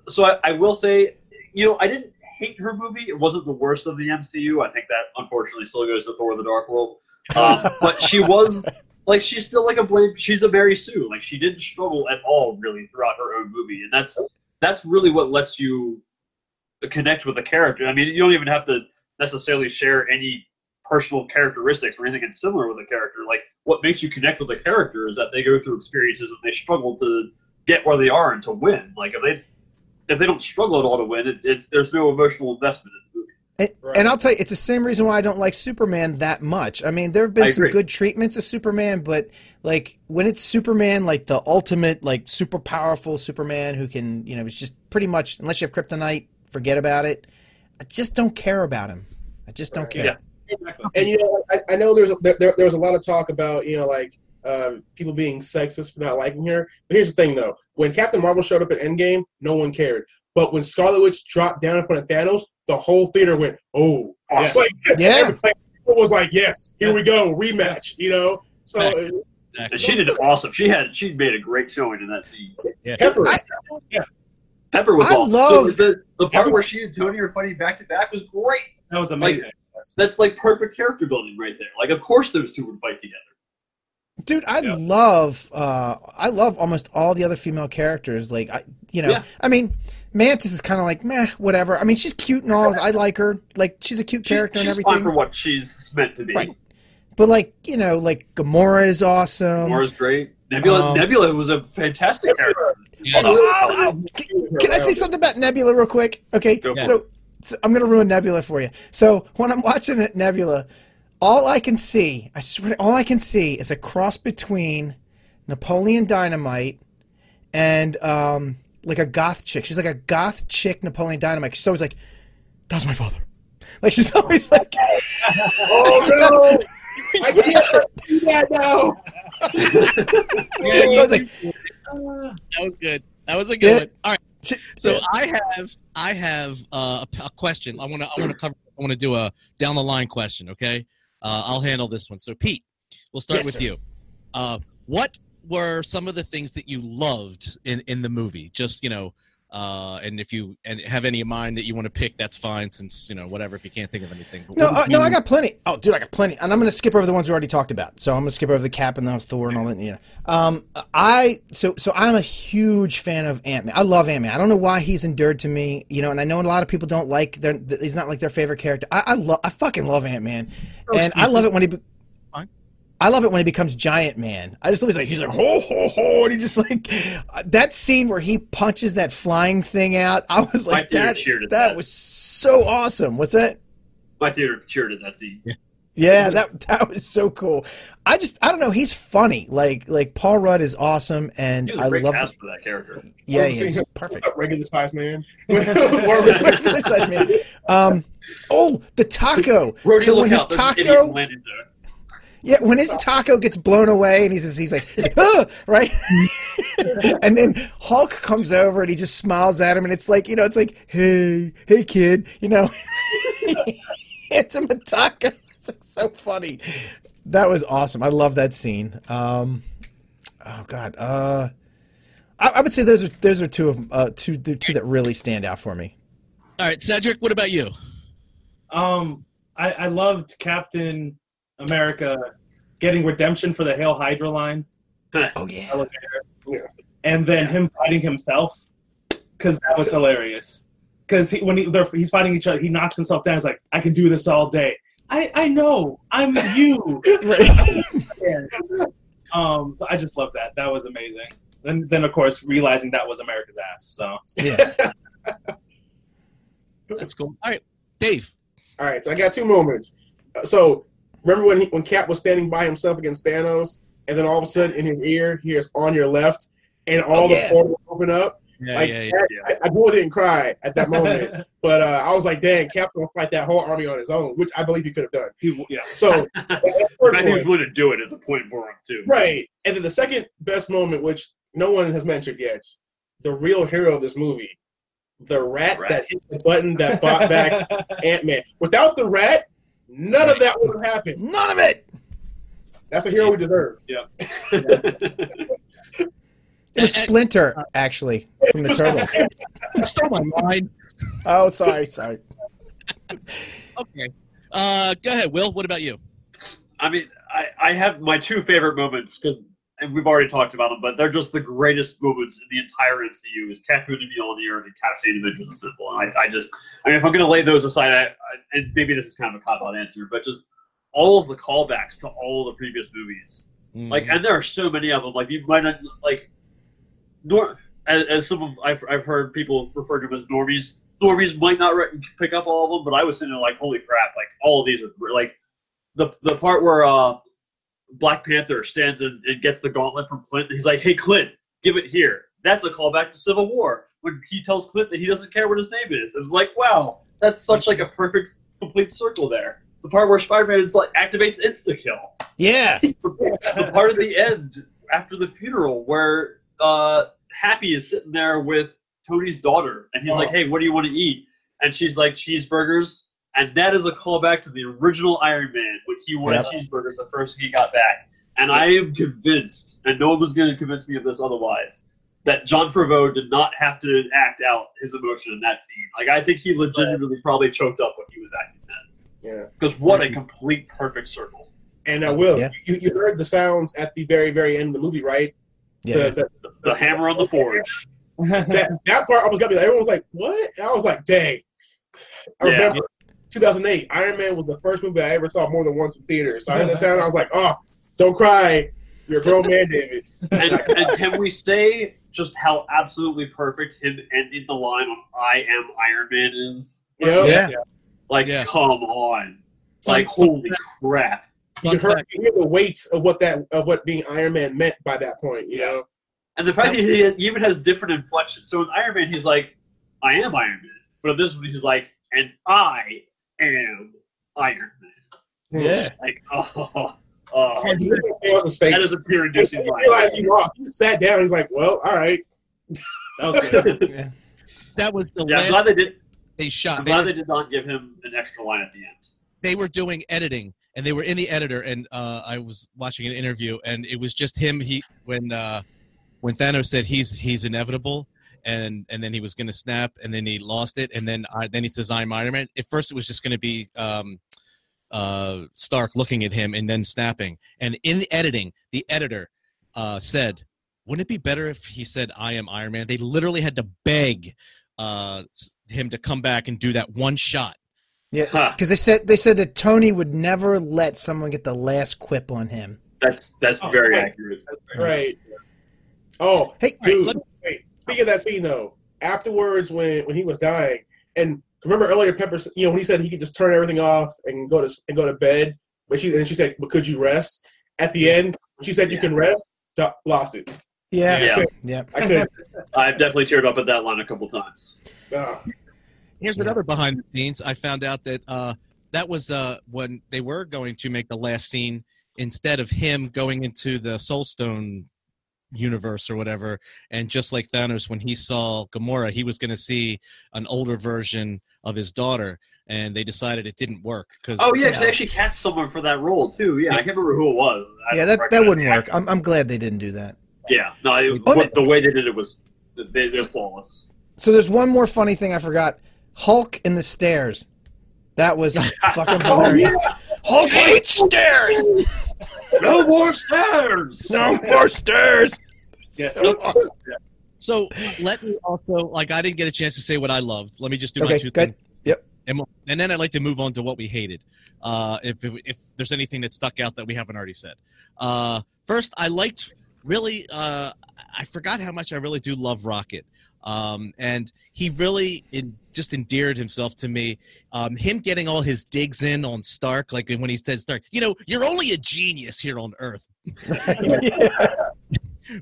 So I will say, you know, I didn't hate her movie. It wasn't the worst of the MCU. I think that, unfortunately, still goes to Thor: The Dark World. But she was... Like, she's still like she's a Mary Sue. Like, she didn't struggle at all, really, throughout her own movie. And that's really what lets you connect with a character. I mean, you don't even have to necessarily share any personal characteristics or anything similar with a character. Like, what makes you connect with a character is that they go through experiences and they struggle to get where they are and to win. Like, if they don't struggle at all to win, there's no emotional investment in it. And I'll tell you, it's the same reason why I don't like Superman that much. I mean, there have been some good treatments of Superman, but like when it's Superman, like the ultimate, like super powerful Superman who can, you know, it's just pretty much, unless you have kryptonite, forget about it. I just don't care about him. I just don't care. Yeah. Exactly. And you know, I know there was a lot of talk about, you know, like people being sexist for not liking her. But here's the thing, though: when Captain Marvel showed up at Endgame, no one cared. But when Scarlet Witch dropped down in front of Thanos, the whole theater went, "Oh, yeah!" Like, yeah. People was like, "Yes, here we go, rematch." You know, so. Exactly. She did awesome. She made a great showing in that scene. Yeah. Pepper. Pepper was awesome. Love so the part where she and Tony are fighting back to back was great. That was amazing. Like, that's like perfect character building right there. Like, of course those two would fight together. Dude, I love almost all the other female characters. Like, I mean, Mantis is kind of like meh, whatever. I mean, she's cute and all. I like her. Like, she's a cute character and everything. She's fine for what she's meant to be. Right. But, like, you know, like, Gamora is awesome. Gamora's great. Nebula was a fantastic character. Yeah. Can I say something about Nebula real quick? Okay, so I'm going to ruin Nebula for you. So when I'm watching it, Nebula, all I can see, I swear, all I can see is a cross between Napoleon Dynamite and, like, a goth chick. She's like a goth chick Napoleon Dynamite. She's always like, "That's my father." Like, she's always like... Oh, no! I can't do that now. So I was like, that was good. That was a good one. All right. So I have a question. I want to cover. I want to do a down the line question. Okay. I'll handle this one. So Pete, we'll start with you. What were some of the things that you loved in the movie? Just, you know, and if you have any in mind that you want to pick, that's fine, since, you know, whatever, if you can't think of anything. But no, I got plenty. Oh, dude, I got plenty. And I'm going to skip over the ones we already talked about. So I'm going to skip over the Cap and the Thor and all that. You know. So I'm a huge fan of Ant-Man. I love Ant-Man. I don't know why he's endured to me, you know, and I know a lot of people don't like, he's not like their favorite character. I fucking love Ant-Man. And I love it when he becomes Giant Man. I just always like, he's like, ho, ho, ho. And he just like, that scene where he punches that flying thing out, I was like, that was so awesome. What's that? My theater cheered at that scene. Yeah, that was so cool. I don't know, he's funny. Like Paul Rudd is awesome, and I love him for that character. Yeah, he's perfect. Regular size man. Regular size man. Oh, the taco. Brody, so when his taco. Yeah, when his taco gets blown away and he's like, "Ugh," right? And then Hulk comes over and he just smiles at him, and it's like, you know, it's like, hey kid, you know, it's a taco. It's like so funny. That was awesome. I love that scene. Oh God, I would say those are two that really stand out for me. All right, Cedric, what about you? I loved Captain America getting redemption for the Hail Hydra line. Oh, yeah. And then him fighting himself, because that was hilarious. Because he's fighting each other, he knocks himself down. He's like, I can do this all day. I know. I'm you. So I just love that. That was amazing. And then, of course, realizing that was America's ass. So yeah. That's cool. All right, Dave. All right, so I got 2 moments. So... Remember when Cap was standing by himself against Thanos, and then all of a sudden in his ear he hears "on your left," and all the portals open up. I really didn't cry at that moment, but I was like, "Dang, Cap's gonna fight that whole army on his own," which I believe he could have done. So I think he was willing to do it as a point for him too. Right, and then the second best moment, which no one has mentioned yet, the real hero of this movie, the rat. That hit the button that brought back Ant-Man. Without the rat, none of that would have happened. None of it. That's a hero we deserve. Yeah. It was Splinter, actually, from the Turtles. It stole my mind. Oh, sorry. Okay. Go ahead, Will. What about you? I mean, I have my 2 favorite moments, because we've already talked about them, but they're just the greatest moments in the entire MCU, is capturing the Mjolnir and capturing the Avengers assemble. And I mean, if I'm going to lay those aside, and maybe this is kind of a cop-out answer, but just all of the callbacks to all the previous movies. Mm-hmm. Like, and there are so many of them. Like, you might not, like, as some of, I've heard people refer to them as normies. Normies might not pick up all of them, but I was sitting there like, holy crap, like, all of these are, like, the part where, Black Panther stands and gets the gauntlet from Clint, and he's like, "Hey, Clint, give it here." That's a callback to Civil War. when he tells Clint that he doesn't care what his name is. And it's like, wow, that's such like a perfect complete circle there. The part where Spider-Man is like activates insta-kill. Yeah. The part at the end after the funeral where Happy is sitting there with Tony's daughter and he's like, hey, what do you want to eat? And she's like, cheeseburgers. And that is a callback to the original Iron Man when he wanted cheeseburgers the first he got back. And I am convinced, and no one was going to convince me of this otherwise, that John Favreau did not have to act out his emotion in that scene. Like, I think he legitimately probably choked up when he was acting that. Yeah. Because what a complete perfect circle. And Will, you heard the sounds at the very, very end of the movie, right? Yeah. The hammer on the forge. That part, I was going to be like, everyone was like, what? And I was like, dang. I remember 2008, Iron Man was the first movie I ever saw more than once in theaters. So I heard that sound, I was like, oh, don't cry. You're a grown man, David. And can we say just how absolutely perfect him ending the line on I am Iron Man is? Like, come on. Like, holy crap. You hear the weight of what being Iron Man meant by that point, you know? And the fact that he even has different inflections. So with Iron Man, he's like, I am Iron Man. But in this one, he's like, and I am Iron Man. Yeah. Like, that is a peer-inducing line. He sat down. He's like, "Well, all right." That was good. That was the last. I'm glad they shot. I'm glad they did not give him an extra line at the end. They were doing editing, and they were in the editor. And I was watching an interview, and it was just him. When Thanos said he's inevitable, and then he was going to snap, and then he lost it, and then he says, "I'm Iron Man." At first, it was just going to be. Stark looking at him and then snapping. And in the editing, the editor said, wouldn't it be better if he said, I am Iron Man? They literally had to beg him to come back and do that one shot. Yeah, because they said that Tony would never let someone get the last quip on him. That's very accurate. Right. Oh, hey, dude. Wait, speaking of that scene, though, afterwards when he was dying, and remember earlier, Pepper, you know, when he said he could just turn everything off and go to bed, but she said, "But could you rest?" At the end, she said, "You can rest." Lost it. I could. I've definitely teared up at that line a couple times. Here's another behind the scenes. I found out that that was when they were going to make the last scene. Instead of him going into the Soulstone universe or whatever, and just like Thanos, when he saw Gamora, he was going to see an older version of his daughter, and they decided it didn't work. Because they actually cast someone for that role too. Yeah, I can't remember who it was. That wouldn't work. I'm glad they didn't do that. Yeah, no, the way they did it was they're flawless. So there's one more funny thing I forgot: Hulk in the stairs. That was fucking hilarious. Hulk hates stairs. No more stairs. No more stairs. Yeah. So let me also, like, I didn't get a chance to say what I loved. Let me just do my two things. Yep. And then I'd like to move on to what we hated. If there's anything that stuck out that we haven't already said. First, I liked I forgot how much I really do love Rocket. And he really just endeared himself to me. Him getting all his digs in on Stark, like when he said, Stark, you know, you're only a genius here on Earth.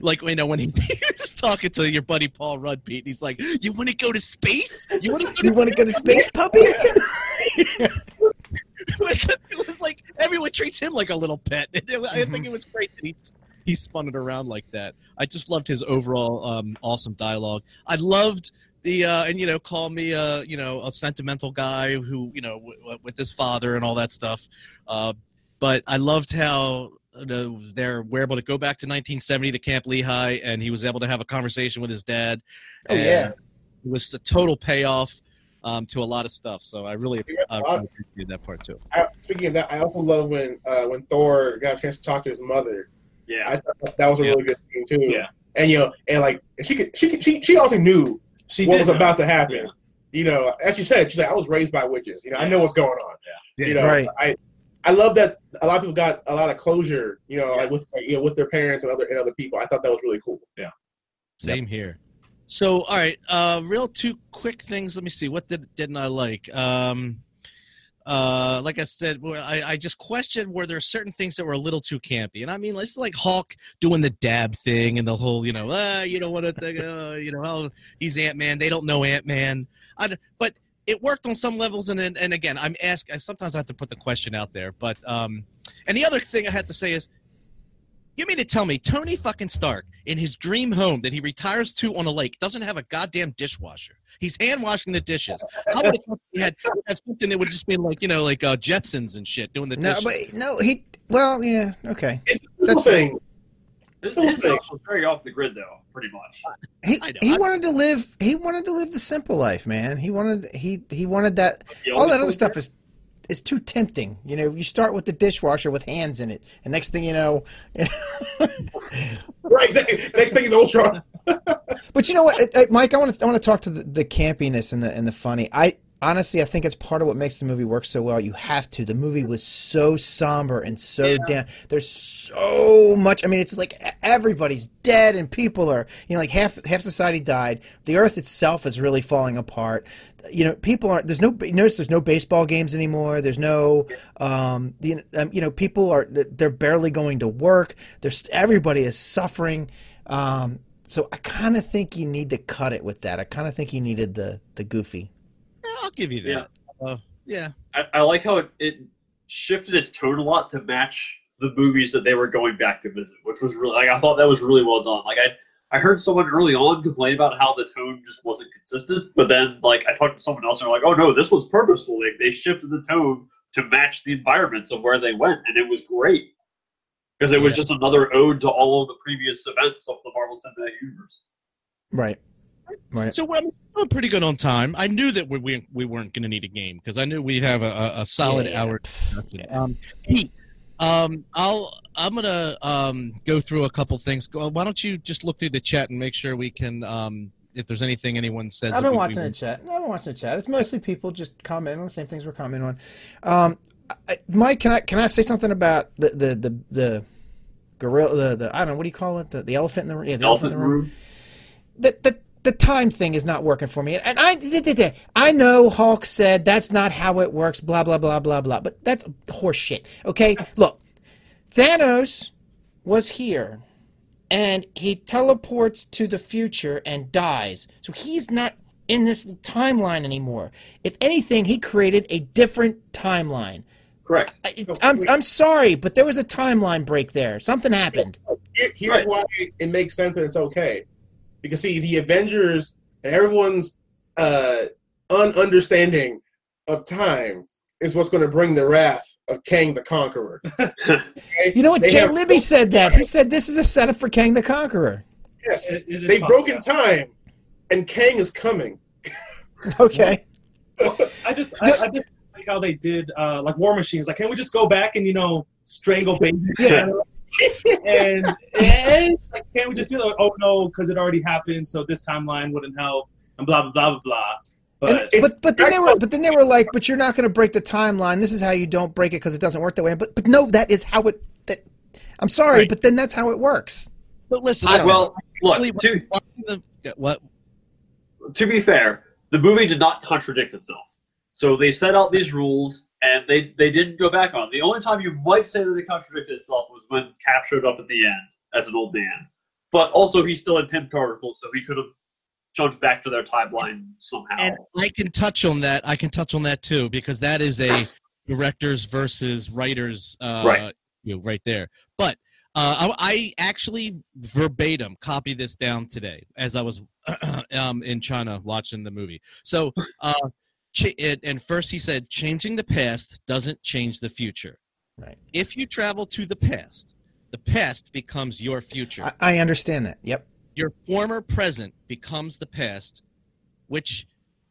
Like, you know, when he was talking to your buddy Paul Rudd, Pete, and he's like, you want to go to space? You want to go to space, puppy? It was like everyone treats him like a little pet. I think it was great that he spun it around like that. I just loved his overall awesome dialogue. I loved the and you know, call me a sentimental guy who, you know, with his father and all that stuff. But I loved how they were able to go back to 1970 to Camp Lehigh, and he was able to have a conversation with his dad. It was a total payoff to a lot of stuff. So I really appreciated that part too. Speaking of that, I also love when Thor got a chance to talk to his mother. Yeah, I thought that was a really good thing too. Yeah, and you know, and like she also knew what was about to happen. Yeah. You know, as she said, she's like, I was raised by witches. You know, I know what's going on. Yeah, you know, right. I love that a lot of people got a lot of closure. You know, like with their parents and other people. I thought that was really cool. Yeah, same here. So, all right, real two quick things. Let me see. What didn't I like? Like I said, I just questioned where there are certain things that were a little too campy. And I mean, it's like Hulk doing the dab thing and the whole, you don't want to think, oh, he's Ant-Man. They don't know Ant-Man. But it worked on some levels. And again, I'm asked, sometimes I have to put the question out there. But and the other thing I had to say is, you mean to tell me Tony fucking Stark in his dream home that he retires to on a lake doesn't have a goddamn dishwasher? He's hand washing the dishes. I would have thought he had something that would just be like, like Jetsons and shit doing the dishes. Well, yeah, okay. That's thing. This thing was very off the grid, though, pretty much. He wanted to live the simple life, man. He wanted that. All that other stuff is too tempting. You start with the dishwasher with hands in it, and next thing you know, right? Exactly. The next thing is Ultron. But you know what, Mike? I want to talk to the campiness and the funny. I think it's part of what makes the movie work so well. You have to. The movie was so somber and so down. There's so much. I mean, it's like everybody's dead and people are, like half society died. The earth itself is really falling apart. People aren't. There's no baseball games anymore. There's no, people are. They're barely going to work. Everybody is suffering. So I kind of think you need to cut it with that. I kind of think you needed the goofy. Yeah, I'll give you that. Yeah. I like how it shifted its tone a lot to match the movies that they were going back to visit, which was really, I thought that was really well done. Like I heard someone early on complain about how the tone just wasn't consistent, but then I talked to someone else and they're like, oh no, this was purposeful. They shifted the tone to match the environments of where they went, and it was great. Because it was just another ode to all of the previous events of the Marvel Cinematic Universe. Right. So I'm pretty good on time. I knew that we weren't going to need a game because I knew we'd have a solid hour. I'm going to go through a couple things. Why don't you just look through the chat and make sure we can, if there's anything anyone says. I've been watching the chat. It's mostly people just commenting on the same things we're commenting on. Mike, can I say something about the gorilla, I don't know, what do you call it, the elephant in the room? Yeah, the elephant in the room. The time thing is not working for me, and I know Hulk said that's not how it works, blah blah blah blah blah, but that's horse shit. Okay, look, Thanos was here, and he teleports to the future and dies, so he's not in this timeline anymore. If anything, he created a different timeline. Correct. I'm sorry, but there was a timeline break there. Something happened. Here's why it makes sense and it's okay. Because, see, the Avengers and everyone's un-understanding of time is what's going to bring the wrath of Kang the Conqueror. Okay? You know what? Jay Libby said that. He said this is a setup for Kang the Conqueror. Yes. They've broken time. And Kang is coming. Okay. I just like how they did like War Machines. Like, can't we just go back and strangle baby? Yeah. and like, can't we just do that? Like, oh no, because it already happened, so this timeline wouldn't help, and blah blah blah blah. But then they were like, but you're not going to break the timeline. This is how you don't break it because it doesn't work that way. But no, that is how it. I'm sorry, right. But then that's how it works. But listen, to be fair, the movie did not contradict itself. So they set out these rules, and they didn't go back on it. The only time you might say that it contradicted itself was when Cap showed up at the end as an old man. But also, he still had pimped articles, so he could have jumped back to their timeline somehow. And I can touch on that. I can touch on that, too, because that is a directors versus writers right there. But I actually verbatim copy this down today as I was in China watching the movie. So, and first he said, changing the past doesn't change the future. Right. If you travel to the past becomes your future. I understand that. Yep. Your former present becomes the past, which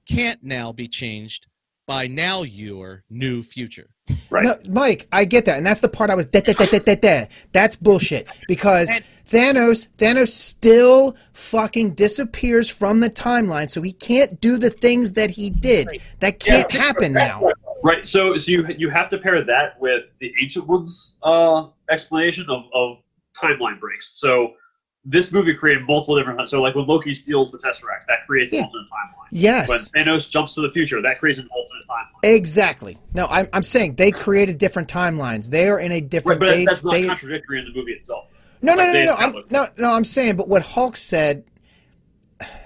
can't now be changed by now your new future. Right. No, Mike, I get that, and that's the part I was that's bullshit, because Thanos still fucking disappears from the timeline, so he can't do the things that he did. That can't happen now. Right. So you have to pair that with the Ancient One's explanation of timeline breaks. So this movie created multiple different. So, like when Loki steals the Tesseract, that creates an alternate timeline. Yes. When Thanos jumps to the future, that creates an alternate timeline. Exactly. No, I'm saying they created different timelines. They are in a different. Right, but that's not contradictory in the movie itself. No. I'm saying, but what Hulk said,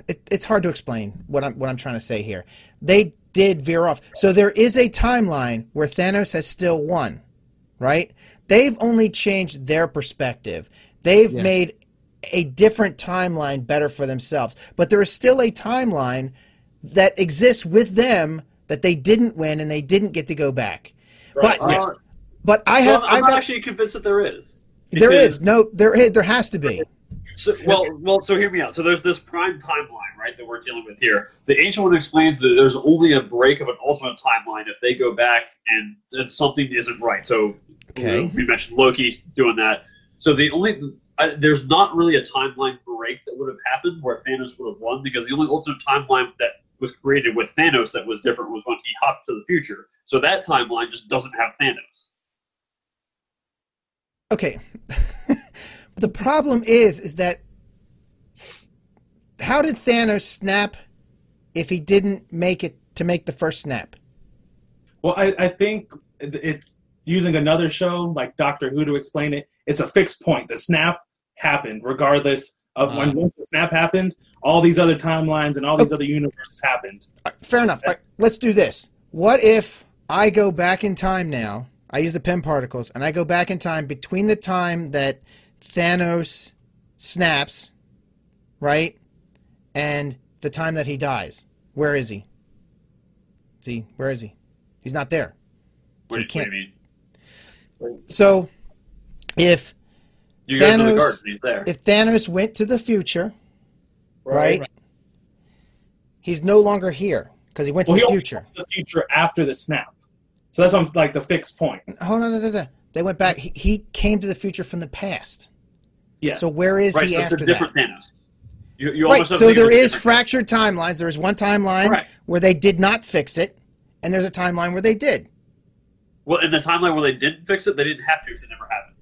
it's hard to explain what I'm trying to say here. They did veer off. So there is a timeline where Thanos has still won, right? They've only changed their perspective. They've made a different timeline better for themselves. But there is still a timeline that exists with them that they didn't win and they didn't get to go back. Right. But I have. Well, I'm not actually convinced that there is. There is no. There has to be. So, so hear me out. So there's this prime timeline, right, that we're dealing with here. The Ancient One explains that there's only a break of an alternate timeline if they go back and something isn't right. So we mentioned Loki's doing that. So the only there's not really a timeline break that would have happened where Thanos would have won, because the only alternate timeline that was created with Thanos that was different was when he hopped to the future. So that timeline just doesn't have Thanos. Okay. The problem is that how did Thanos snap if he didn't make it to make the first snap? Well, I think it's using another show like Doctor Who to explain it. It's a fixed point. The snap happened regardless of when once the snap happened, all these other timelines and all these other universes happened. Fair enough. All right, let's do this. What if I go back in time now? I use the PEM particles, and I go back in time between the time that Thanos snaps, right, and the time that he dies. Where is he? See, where is he? He's not there. So you can't. So if you go to the garden, he's there. If Thanos went to the future, right, he's no longer here because he went to the future. He went to the future after the snap. So that's what I'm, like the fixed point. Hold on, they went back. He came to the future from the past. Yeah. So where is he after that? Thanos. You right. So there is fractured timelines. There is one timeline where they did not fix it, and there's a timeline where they did. Well, in the timeline where they didn't fix it, they didn't have to because it never happened.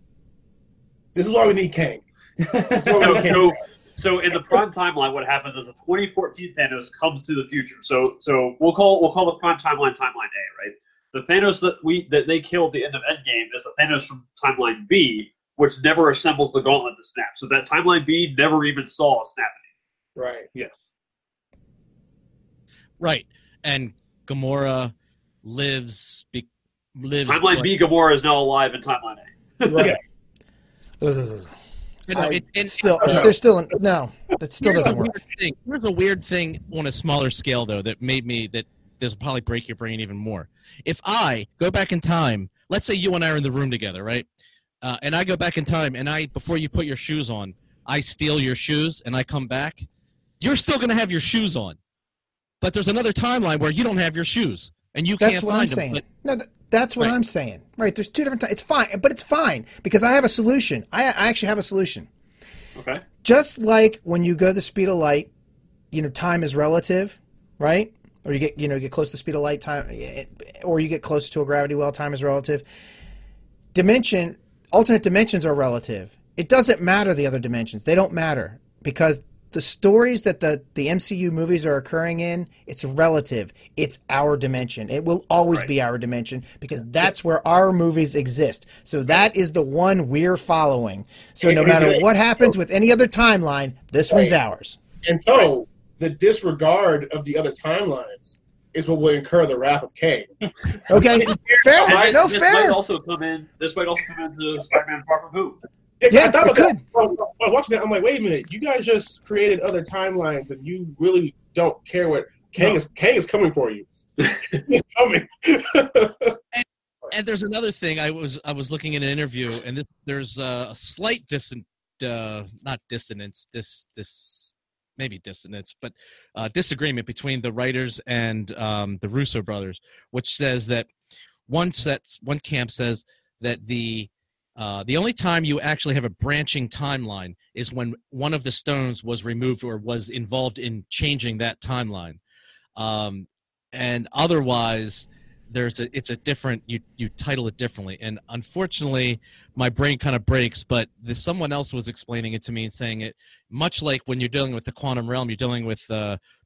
This is why we need Kang. So in the prime timeline, what happens is the 2014 Thanos comes to the future. So we'll call the prime timeline A, right? The Thanos that they killed at the end of Endgame is the Thanos from timeline B, which never assembles the gauntlet to snap. So that timeline B never even saw a snapping. Right. Yes. Right. And Gamora lives. Timeline B, Gamora is now alive in timeline A. Right. That still doesn't work. There's a weird thing on a smaller scale though that made me that. This will probably break your brain even more. If I go back in time, let's say you and I are in the room together, right? And I go back in time, and before you put your shoes on, I steal your shoes, and I come back. You're still going to have your shoes on, but there's another timeline where you don't have your shoes, and you can't find them. That's what I'm saying. Right? There's two different times. It's fine, but it's fine because I have a solution. I actually have a solution. Okay. Just like when you go the speed of light, time is relative, right? Or you get close to the speed of light, time, or you get close to a gravity well, time is relative. Alternate dimensions are relative. It doesn't matter the other dimensions. They don't matter because the stories that the MCU movies are occurring in, it's relative. It's our dimension. It will always be our dimension because that's where our movies exist. So that is the one we're following. So no matter what happens with any other timeline, this one's ours. And so the disregard of the other timelines is what will incur the wrath of Kang. Okay, fair. This might also come into Spider-Man: Far From Home. Yeah, I thought it could. I was watching that. I'm like, wait a minute. You guys just created other timelines, and you really don't care what Kang is. Kang is coming for you. He's coming. and there's another thing. I was looking at an interview, and there's a slight disagreement between the writers and the Russo brothers, which says that one camp says that the only time you actually have a branching timeline is when one of the stones was removed or was involved in changing that timeline, and otherwise there's a, it's a different, you title it differently. And unfortunately, my brain kind of breaks, but someone else was explaining it to me and saying it, much like when you're dealing with the quantum realm, you're dealing with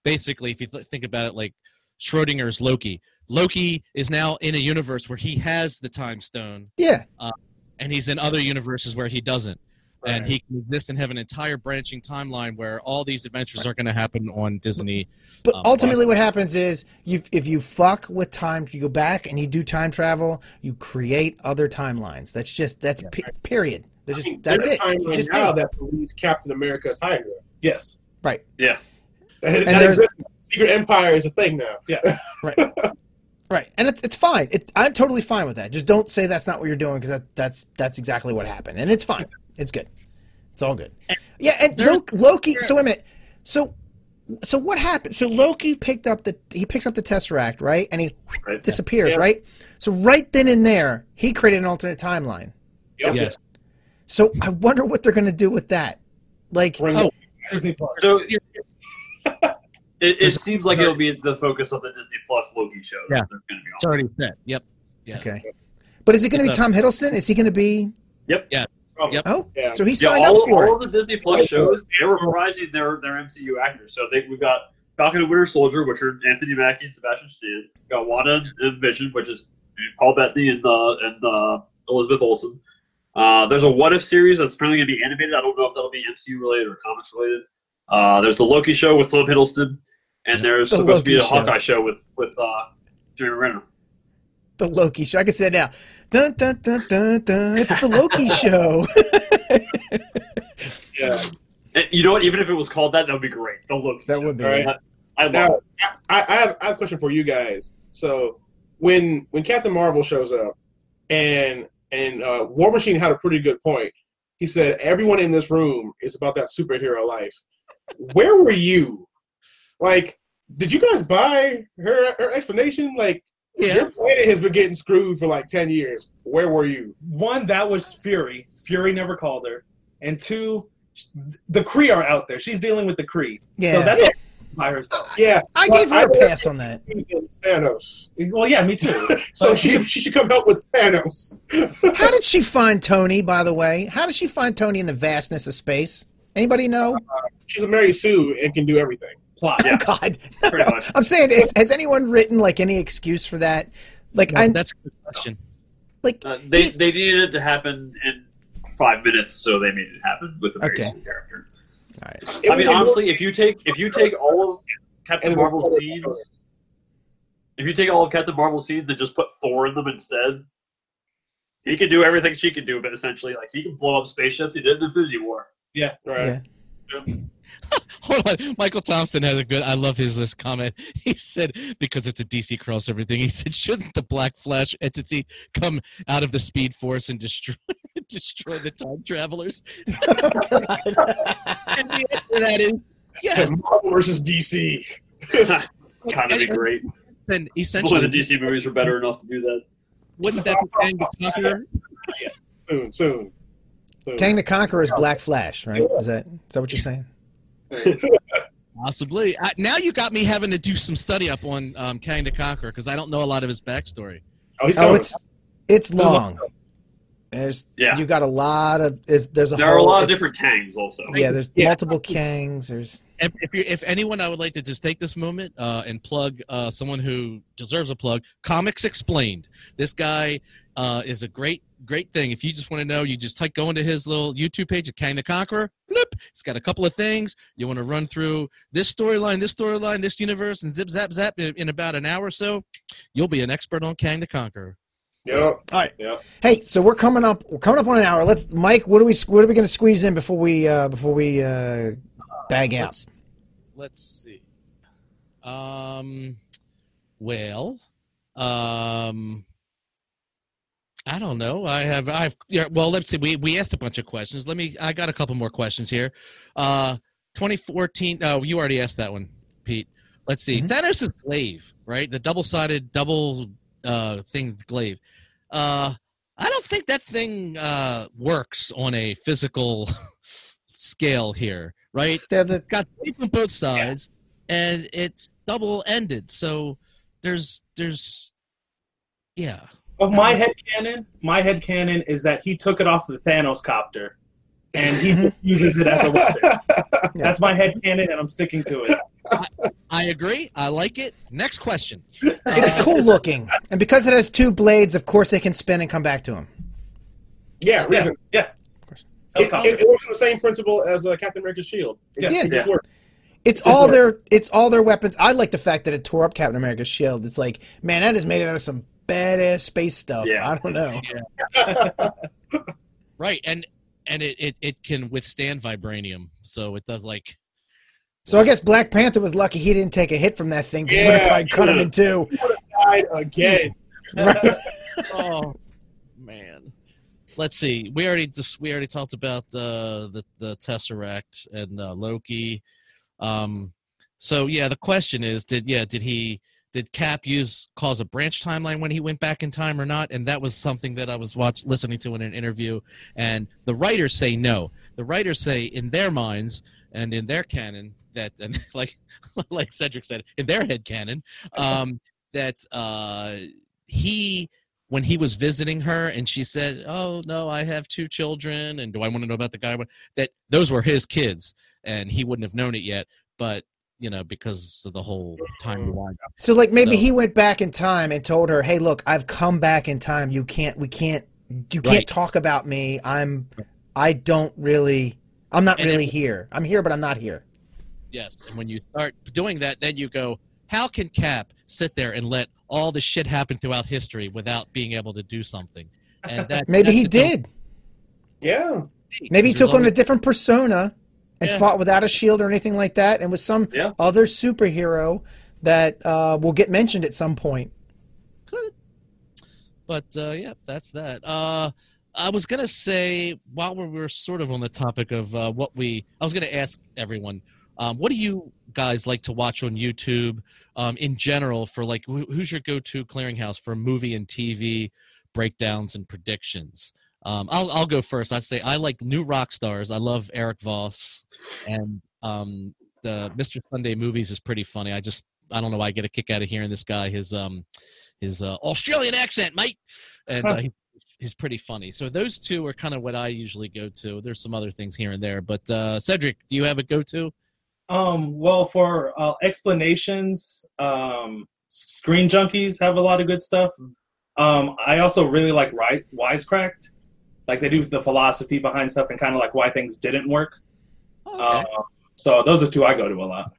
basically, if you think about it, like Schrodinger's Loki. Loki is now in a universe where he has the time stone. Yeah. And he's in other universes where he doesn't. Right. And he can exist and have an entire branching timeline where all these adventures are going to happen on Disney. But ultimately what happens is if you fuck with time, you go back and you do time travel, you create other timelines. That's period. That's it. That believes Captain America is higher. Yes. Right. Yeah. And Secret Empire is a thing now. Yeah. Right. Right, and it's fine. I'm totally fine with that. Just don't say that's not what you're doing, because that's exactly what happened, and it's fine. It's good. It's all good. Yeah, and Loki. So wait a minute. So what happened? So Loki picks up the Tesseract, right? And he disappears, right? So right then and there, he created an alternate timeline. Yep. Yes. So I wonder what they're going to do with that. Disney Plus. So it seems like it'll be the focus of the Disney Plus Loki show. Yeah. It's already set. Yep. Yeah. Okay. But is it going to be Tom Hiddleston? Is he going to be? Yep. Yeah. Yep. Oh, yeah. So he signed up for all the Disney Plus shows. They were reprising their MCU actors. So we've got Falcon and Winter Soldier, which are Anthony Mackie and Sebastian Stan. We've got Wanda and Vision, which is Paul Bettany and Elizabeth Olsen. There's a What If series that's apparently going to be animated. I don't know if that'll be MCU related or comics related. There's the Loki show with Tom Hiddleston, and there's supposed to be a Hawkeye show with Jeremy Renner. The Loki show. I can say it now. Dun, dun, dun, dun, dun. It's the Loki show. Yeah. And you know what? Even if it was called that, that would be great. The Loki show. That would be. Right? I have a question for you guys. So when Captain Marvel shows up, and War Machine had a pretty good point. He said, everyone in this room is about that superhero life. Where were you? Did you guys buy her explanation? Yeah. Your planet has been getting screwed for 10 years. Where were you? One, that was Fury. Fury never called her. And two, the Kree are out there. She's dealing with the Kree. Yeah. So that's by herself. Yeah. I gave her a pass on that. Thanos. Well, yeah, me too. So she should come help with Thanos. How did she find Tony, by the way? How did she find Tony in the vastness of space? Anybody know? She's a Mary Sue and can do everything. Plot. Yeah. Oh, God. No. I'm saying, has anyone written any excuse for that? No, that's a good question. They needed it to happen in 5 minutes, so they made it happen with the Mary Sue character. All right. If you take all of Captain Marvel's scenes, and just put Thor in them instead, he can do everything she can do. But essentially, he can blow up spaceships. He did in Infinity War. Yeah. Right. Yeah. Hold on. Michael Thompson has a good – I love this comment. He said, because it's a DC crossover thing, he said, shouldn't the Black Flash entity come out of the Speed Force and destroy the time travelers? And the answer to that is yes. Marvel versus DC. Kind of be great. And essentially, the DC movies are better enough to do that. Wouldn't that be Kang the Conqueror? Yeah. Soon. Kang the Conqueror is Black Flash, right? Yeah. Is that what you're saying? Possibly. Now you got me having to do some study up on Kang the Conqueror, because I don't know a lot of his backstory. It's long. You got a lot of. There are a lot of different Kangs also. Yeah, there's multiple Kangs. There's. If anyone, I would like to just take this moment and plug someone who deserves a plug. Comics Explained. This guy is a great thing. If you just want to know, you just go into his little YouTube page of Kang the Conqueror. Bloop. It's got a couple of things. You want to run through this storyline, this universe, and zip, zap, zap in about an hour or so. You'll be an expert on Kang the Conqueror. Yep. All right. Yep. Hey, so we're coming up on an hour. Let's, Mike, what are we going to squeeze in before we bag out? Let's see. I don't know. Let's see. We asked a bunch of questions. I got a couple more questions here. 2014. Oh, you already asked that one, Pete. Let's see. Mm-hmm. Thanos' glaive, right? The double-sided, thing glaive. I don't think that thing works on a physical scale here, right? It's got teeth on both sides, and it's double-ended. So there's Yeah. But my headcanon is that he took it off the Thanos copter and he uses it as a weapon. That's my headcanon, and I'm sticking to it. I agree. I like it. Next question. It's cool looking. And because it has two blades, of course it can spin and come back to him. Yeah, reason. Yeah. Of course. It works on the same principle as Captain America's shield. It just works. It's all their weapons. I like the fact that it tore up Captain America's shield. It's like, man, that is made out of some badass space stuff. Yeah. I don't know. Yeah. Right, and it can withstand vibranium, so it does like. So I guess Black Panther was lucky he didn't take a hit from that thing. Yeah, what if I cut him in two? He would have died again. Right. Oh man. Let's see. We already talked about the Tesseract and Loki. So yeah, the question is, did Cap cause a branch timeline when he went back in time or not? And that was something that I was listening to in an interview. And the writers say no. The writers say in their minds and in their canon that, and like Cedric said, in their head canon, when he was visiting her and she said, oh, no, I have two children, and do I want to know about the guy? That those were his kids, and he wouldn't have known it yet, but, you know, because of the whole time. So, like, maybe he went back in time and told her, hey, look, I've come back in time. You can't talk about me. I'm not really here. I'm here, but I'm not here. Yes, and when you start doing that, then you go, how can Cap sit there and let all the shit happen throughout history without being able to do something? And that maybe he did. Yeah. Maybe he took on a different persona and fought without a shield or anything like that, and with some other superhero that will get mentioned at some point. Could. But that's that. I was gonna say, while we were sort of on the topic of I was gonna ask everyone, what do you guys like to watch on YouTube in general for, like, who's your go-to clearinghouse for movie and TV breakdowns and predictions? I'll go first. I'd say I like new rock stars. I love Eric Voss, and the Mr. Sunday Movies is pretty funny. I don't know why I get a kick out of hearing this guy, his Australian accent, mate. And he's pretty funny. So those two are kind of what I usually go to. There's some other things here and there, but Cedric, do you have a go-to? Well, for explanations, Screen Junkies have a lot of good stuff. I also really like Wisecracked. Like, they do the philosophy behind stuff and kind of like why things didn't work. Okay. So those are two I go to a lot.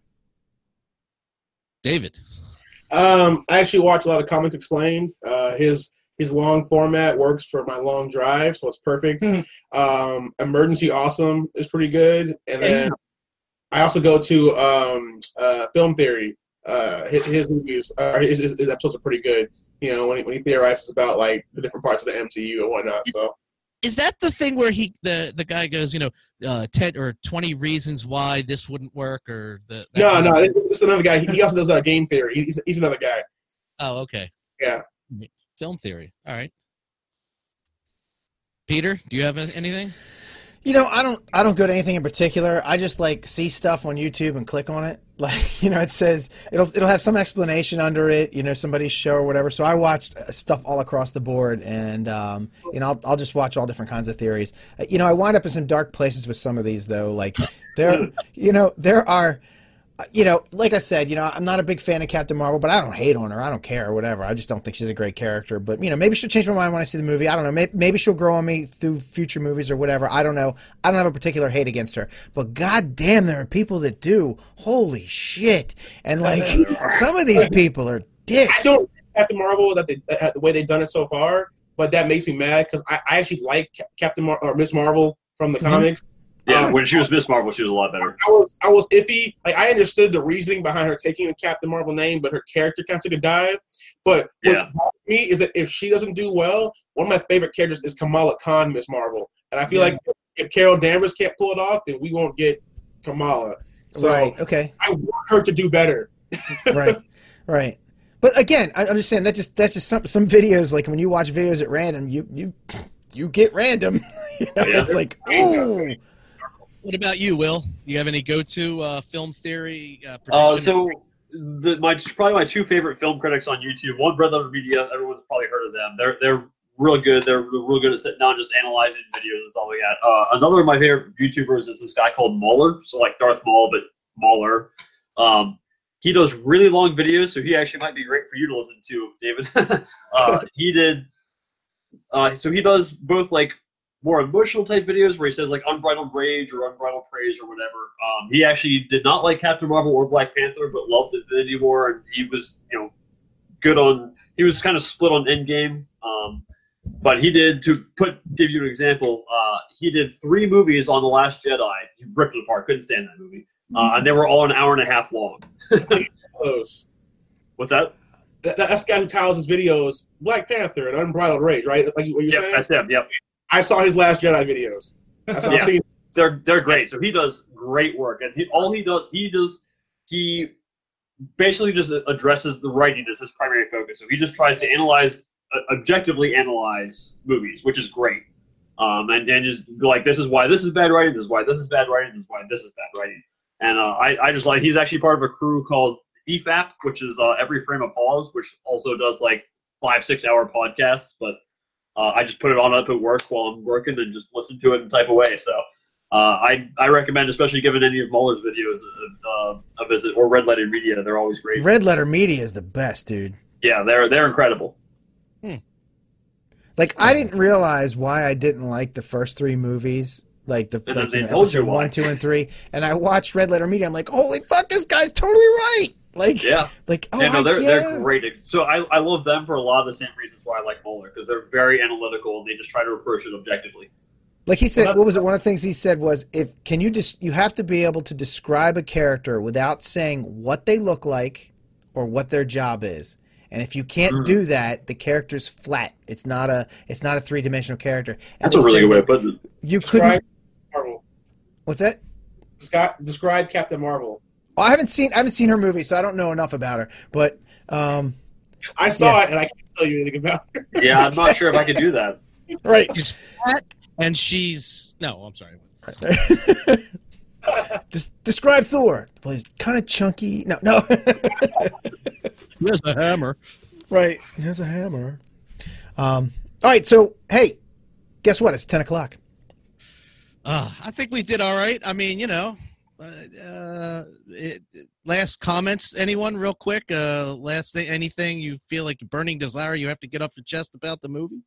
David. I actually watch a lot of Comics Explained. His long format works for my long drive, so it's perfect. Mm-hmm. Emergency Awesome is pretty good. And then I also go to Film Theory. His movies, his episodes are pretty good. You know, when he theorizes about, like, the different parts of the MCU and whatnot. So, is that the thing where the guy goes, you know, 10 or 20 reasons why this wouldn't work, or the? No, it's another guy. He also does game theory. He's another guy. Oh, okay. Yeah. Film Theory. All right. Peter, do you have anything? You know, I don't go to anything in particular. I just, like, see stuff on YouTube and click on it. Like, you know, it says it'll have some explanation under it, you know, somebody's show or whatever. So I watched stuff all across the board, and you know, I'll just watch all different kinds of theories. You know, I wind up in some dark places with some of these, though. Like, there are. You know, like I said, you know, I'm not a big fan of Captain Marvel, but I don't hate on her. I don't care, whatever. I just don't think she's a great character. But, you know, maybe she'll change my mind when I see the movie. I don't know. Maybe she'll grow on me through future movies or whatever. I don't know. I don't have a particular hate against her. But goddamn, there are people that do. Holy shit. And, like, some of these people are dicks. I don't like Captain Marvel, the way they've done it so far, but that makes me mad because I actually like Captain Marvel or Miss Marvel from the comics. Yeah, when she was Miss Marvel, she was a lot better. I was iffy. Like, I understood the reasoning behind her taking the Captain Marvel name, but her character kind of took a dive. But what bothered me is that if she doesn't do well, one of my favorite characters is Kamala Khan, Miss Marvel. And I feel like if Carol Danvers can't pull it off, then we won't get Kamala. So right, okay. I want her to do better. Right. But again, I'm just saying that's just some videos, like when you watch videos at random, you get random. You know, yeah. It's like, ooh. What about you, Will? You have any go-to film theory? So probably my two favorite film critics on YouTube. One, Bread Level Media. Everyone's probably heard of them. They're real good. They're real good at sitting down just analyzing videos and stuff like that. Another of my favorite YouTubers is this guy called Mauler. So like Darth Maul, but Mauler. He does really long videos, so he actually might be great for you to listen to, David. So he does both like more emotional type videos where he says like unbridled rage or unbridled praise or whatever. He actually did not like Captain Marvel or Black Panther, but loved Infinity War, and he was, you know, good on. He was kind of split on Endgame, but he did give you an example. He did 3 movies on The Last Jedi. He ripped it apart. Couldn't stand that movie. And they were all an hour and a half long. Close. What's that? That's the guy who titles his videos Black Panther and Unbridled Rage, right? Like what you're saying? That's him. Yep. I saw his Last Jedi videos. That's what I've seen. They're great. So he does great work, and he basically just addresses the writing as his primary focus. So he just tries to objectively analyze movies, which is great. And just like, this is why this is bad writing. This is why this is bad writing. This is why this is bad writing. And I just like, he's actually part of a crew called EFAP, which is Every Frame a Pause, which also does like 5-6 hour podcasts. But I just put it on up at work while I'm working and just listen to it and type away. So I recommend, especially given any of Mueller's videos, a visit, or Red Letter Media. They're always great. Red Letter Media is the best, dude. Yeah, they're incredible. Like, I didn't realize why I didn't like the first 3 movies. Like episode 1, 2, and 3, and I watched Red Letter Media. I'm like, holy fuck, this guy's totally right. Like, yeah, like, oh, yeah, no, they're great. So I love them for a lot of the same reasons why I like Mueller, because they're very analytical and they just try to approach it objectively. Like he said, what was it? One of the things he said was, you have to be able to describe a character without saying what they look like or what their job is. And if you can't do that, the character's flat. It's not a 3-dimensional character. That's a really good way to put it. You couldn't. Marvel. What's that? Describe Captain Marvel. Oh, I haven't seen her movie, so I don't know enough about her. But I saw it, and I can't tell you anything about her. Yeah, I'm not sure if I could do that. Right. She's flat, and she's I'm sorry. Describe Thor. Well, he's kind of chunky. No. There's a hammer. Right. There's a hammer. All right. So, hey, guess what? It's 10 o'clock. I think we did all right. I mean, last comments, anyone real quick? Last thing, anything you feel like burning desire you have to get off your chest about the movie?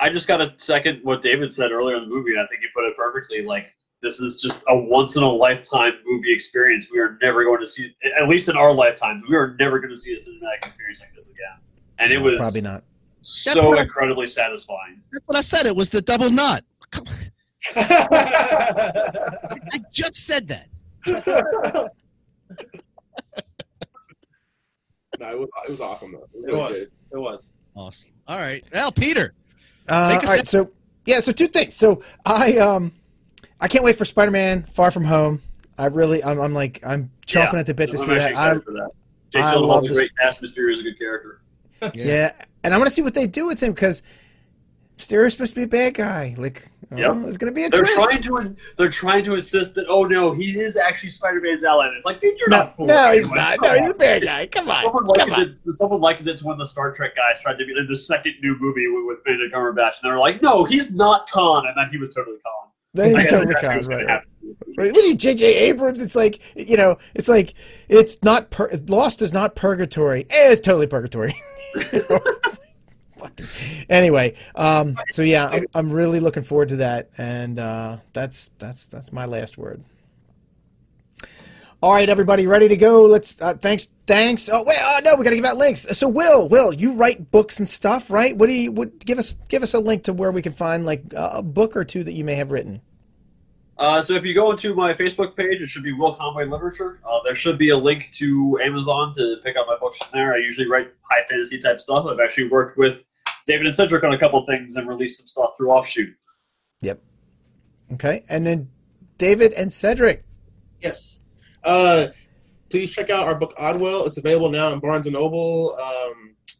I just got to second what David said earlier in the movie. I think you put it perfectly. Like, this is just a once-in-a-lifetime movie experience. We are never going to see, at least in our lifetimes, we are never going to see a cinematic experience like this again. And it was probably not so incredibly satisfying. That's what I said. It was the double knot. I just said that. No, it was awesome, though. It was awesome. All right. Well, Peter. All right. So, yeah, so 2 things. So I can't wait for Spider-Man: Far From Home. I'm chomping at the bit to see that. I love this. Great cast. Mysterio is a good character. Yeah, and I want to see what they do with him, because Mysterio is supposed to be a bad guy. Like, it's going to be a twist. They're trying to insist that, oh no, he is actually Spider-Man's ally. And it's like, dude, you're not. No, he's not. No, he's a bad guy. Come on. Someone likened it to when the Star Trek guys tried to be in the second new movie with Benedict Cumberbatch, and they're like, no, he's not Khan, and then he was totally Khan. Right. What are you, J.J. Abrams? It's like, it's not Lost is not purgatory. It's totally purgatory. Anyway, so yeah, I'm really looking forward to that, and that's my last word. All right, everybody, ready to go? Let's thanks. Oh wait, no, we got to give out links. So Will, you write books and stuff, right? What do you give us a link to where we can find like a book or 2 that you may have written? So if you go into my Facebook page, it should be Will Conway Literature. There should be a link to Amazon to pick up my books from there. I usually write high fantasy type stuff. I've actually worked with David and Cedric on a couple things and released some stuff through Offshoot. Yep. Okay. And then David and Cedric. Yes. Please check out our book Oddwell. It's available now in Barnes & Noble,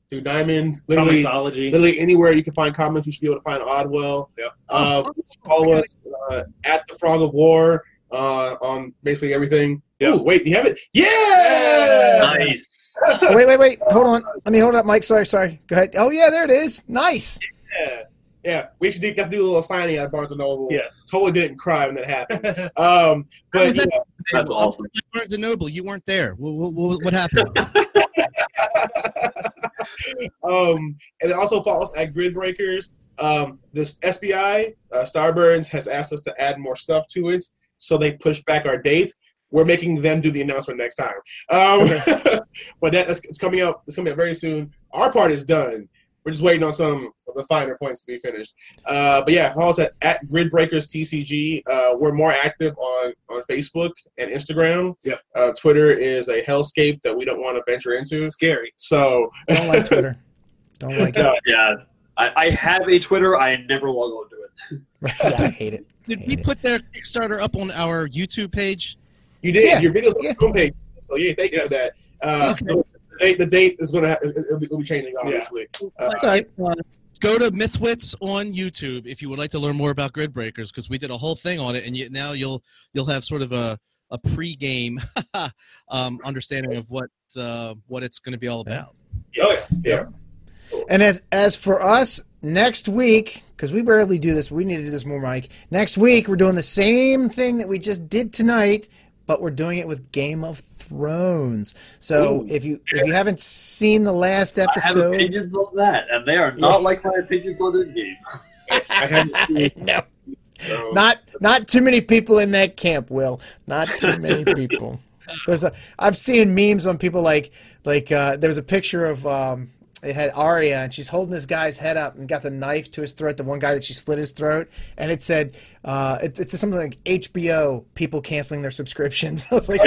through Diamond. Literally anywhere you can find comics, you should be able to find Oddwell. Yep. Follow us at The Frog of War on basically everything. Yeah. Ooh, wait, you have it? Yeah! Nice. wait. Hold on. Let me hold it up, Mike. Sorry. Go ahead. Oh, yeah, there it is. Nice. Yeah. We actually got to do a little signing at Barnes & Noble. Yes. Totally didn't cry when that happened. But that? Yeah. That's awesome. Barnes & Noble, you weren't there. What happened? And it also follows at Gridbreakers. This SBI, Starburns, has asked us to add more stuff to it, so they pushed back our date. We're making them do the announcement next time. But it's coming up. It's coming up very soon. Our part is done. We're just waiting on some of the finer points to be finished. But yeah, follow us at GridbreakersTCG. We're more active on Facebook and Instagram. Yep. Twitter is a hellscape that we don't want to venture into. It's scary. So don't like Twitter. Don't like it. Yeah. I have a Twitter. I never log on to it. Yeah, I hate it. Did we put their Kickstarter up on our YouTube page? You did. Yeah. Your video's on the homepage. So, thank you for that. So the date is going to be changing, obviously. Yeah. That's all right. Go to Mythwits on YouTube if you would like to learn more about Gridbreakers, because we did a whole thing on it, and now you'll have sort of a pre-game understanding of what it's going to be all about. Yes. Oh, yeah. Cool. And as for us, next week, because we barely do this, we need to do this more, Mike. Next week, we're doing the same thing that we just did tonight, but we're doing it with Game of Thrones. So if you haven't seen the last episode, I have opinions on that, and they are not like my opinions on this game. I haven't seen it. No, so. Not too many people in that camp. Will not too many people. I've seen memes on people like there was a picture of it had Arya, and she's holding this guy's head up and got the knife to his throat. The one guy that she slit his throat, and it said. It's something like HBO people canceling their subscriptions. I was like,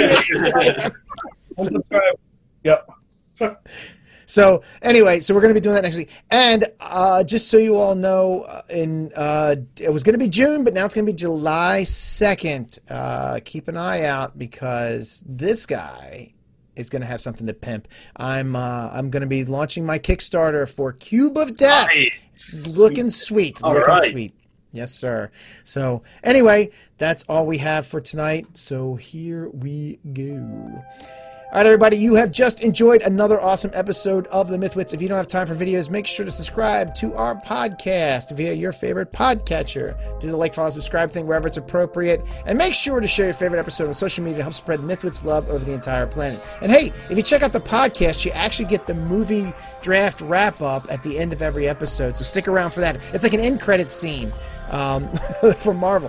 yep. So anyway, so we're going to be doing that next week. And just so you all know, it was going to be June, but now it's going to be July 2nd. Keep an eye out, because this guy is going to have something to pimp. I'm going to be launching my Kickstarter for Cube of Death. Nice. Looking sweet. All looking right. Sweet. Yes, sir. So, anyway, that's all we have for tonight. So, here we go. All right, everybody, you have just enjoyed another awesome episode of The Mythwits. If you don't have time for videos, make sure to subscribe to our podcast via your favorite podcatcher. Do the like, follow, subscribe thing wherever it's appropriate. And make sure to share your favorite episode on social media to help spread Mythwits love over the entire planet. And hey, if you check out the podcast, you actually get the movie draft wrap-up at the end of every episode. So stick around for that. It's like an end credit scene. For Marvel.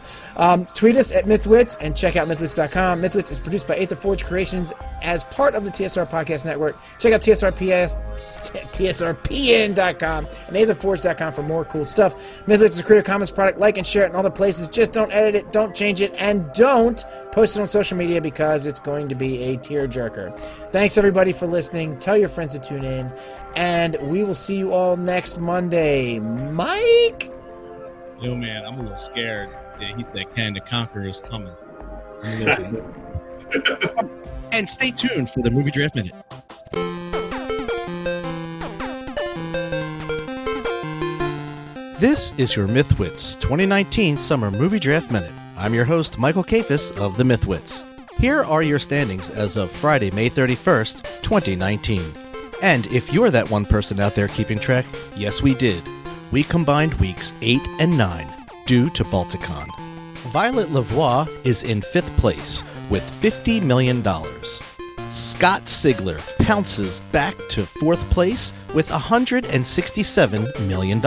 Tweet us at Mythwits and check out Mythwits.com. Mythwits is produced by Aether Forge Creations as part of the TSR Podcast Network. Check out TSRPN.com and AetherForge.com for more cool stuff. Mythwits is a Creative Commons product. Like and share it in all the places. Just don't edit it, don't change it, and don't post it on social media, because it's going to be a tearjerker. Thanks, everybody, for listening. Tell your friends to tune in, and we will see you all next Monday. Mike? Yo, man, I'm a little scared that he said Kang the Conqueror is coming. And stay tuned for the Movie Draft Minute. This is your Mythwits 2019 Summer Movie Draft Minute. I'm your host, Michael Kipfis of the Mythwits. Here are your standings as of Friday, May 31st, 2019. And if you're that one person out there keeping track, yes, we did. We combined weeks 8 and 9 due to Balticon. Violet Lavoie is in 5th place with $50 million. Scott Sigler pounces back to 4th place with $167 million.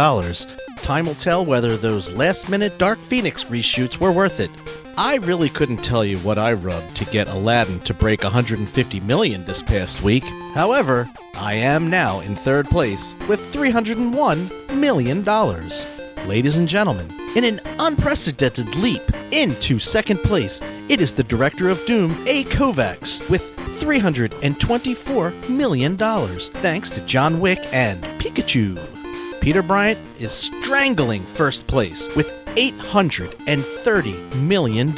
Time will tell whether those last-minute Dark Phoenix reshoots were worth it. I really couldn't tell you what I rubbed to get Aladdin to break $150 million this past week. However, I am now in 3rd place with $301 million. Ladies and gentlemen, in an unprecedented leap into 2nd place, it is the director of Doom, A. Kovacs, with $324 million, thanks to John Wick and Pikachu. Peter Bryant is strangling 1st place with $830 million.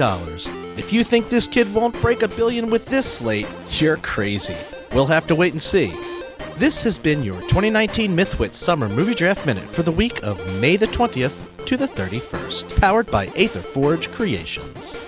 If you think this kid won't break $1 billion with this slate, you're crazy. We'll have to wait and see. This has been your 2019 Mythwits Summer Movie Draft Minute for the week of May the 20th to the 31st, powered by Aether Forge Creations.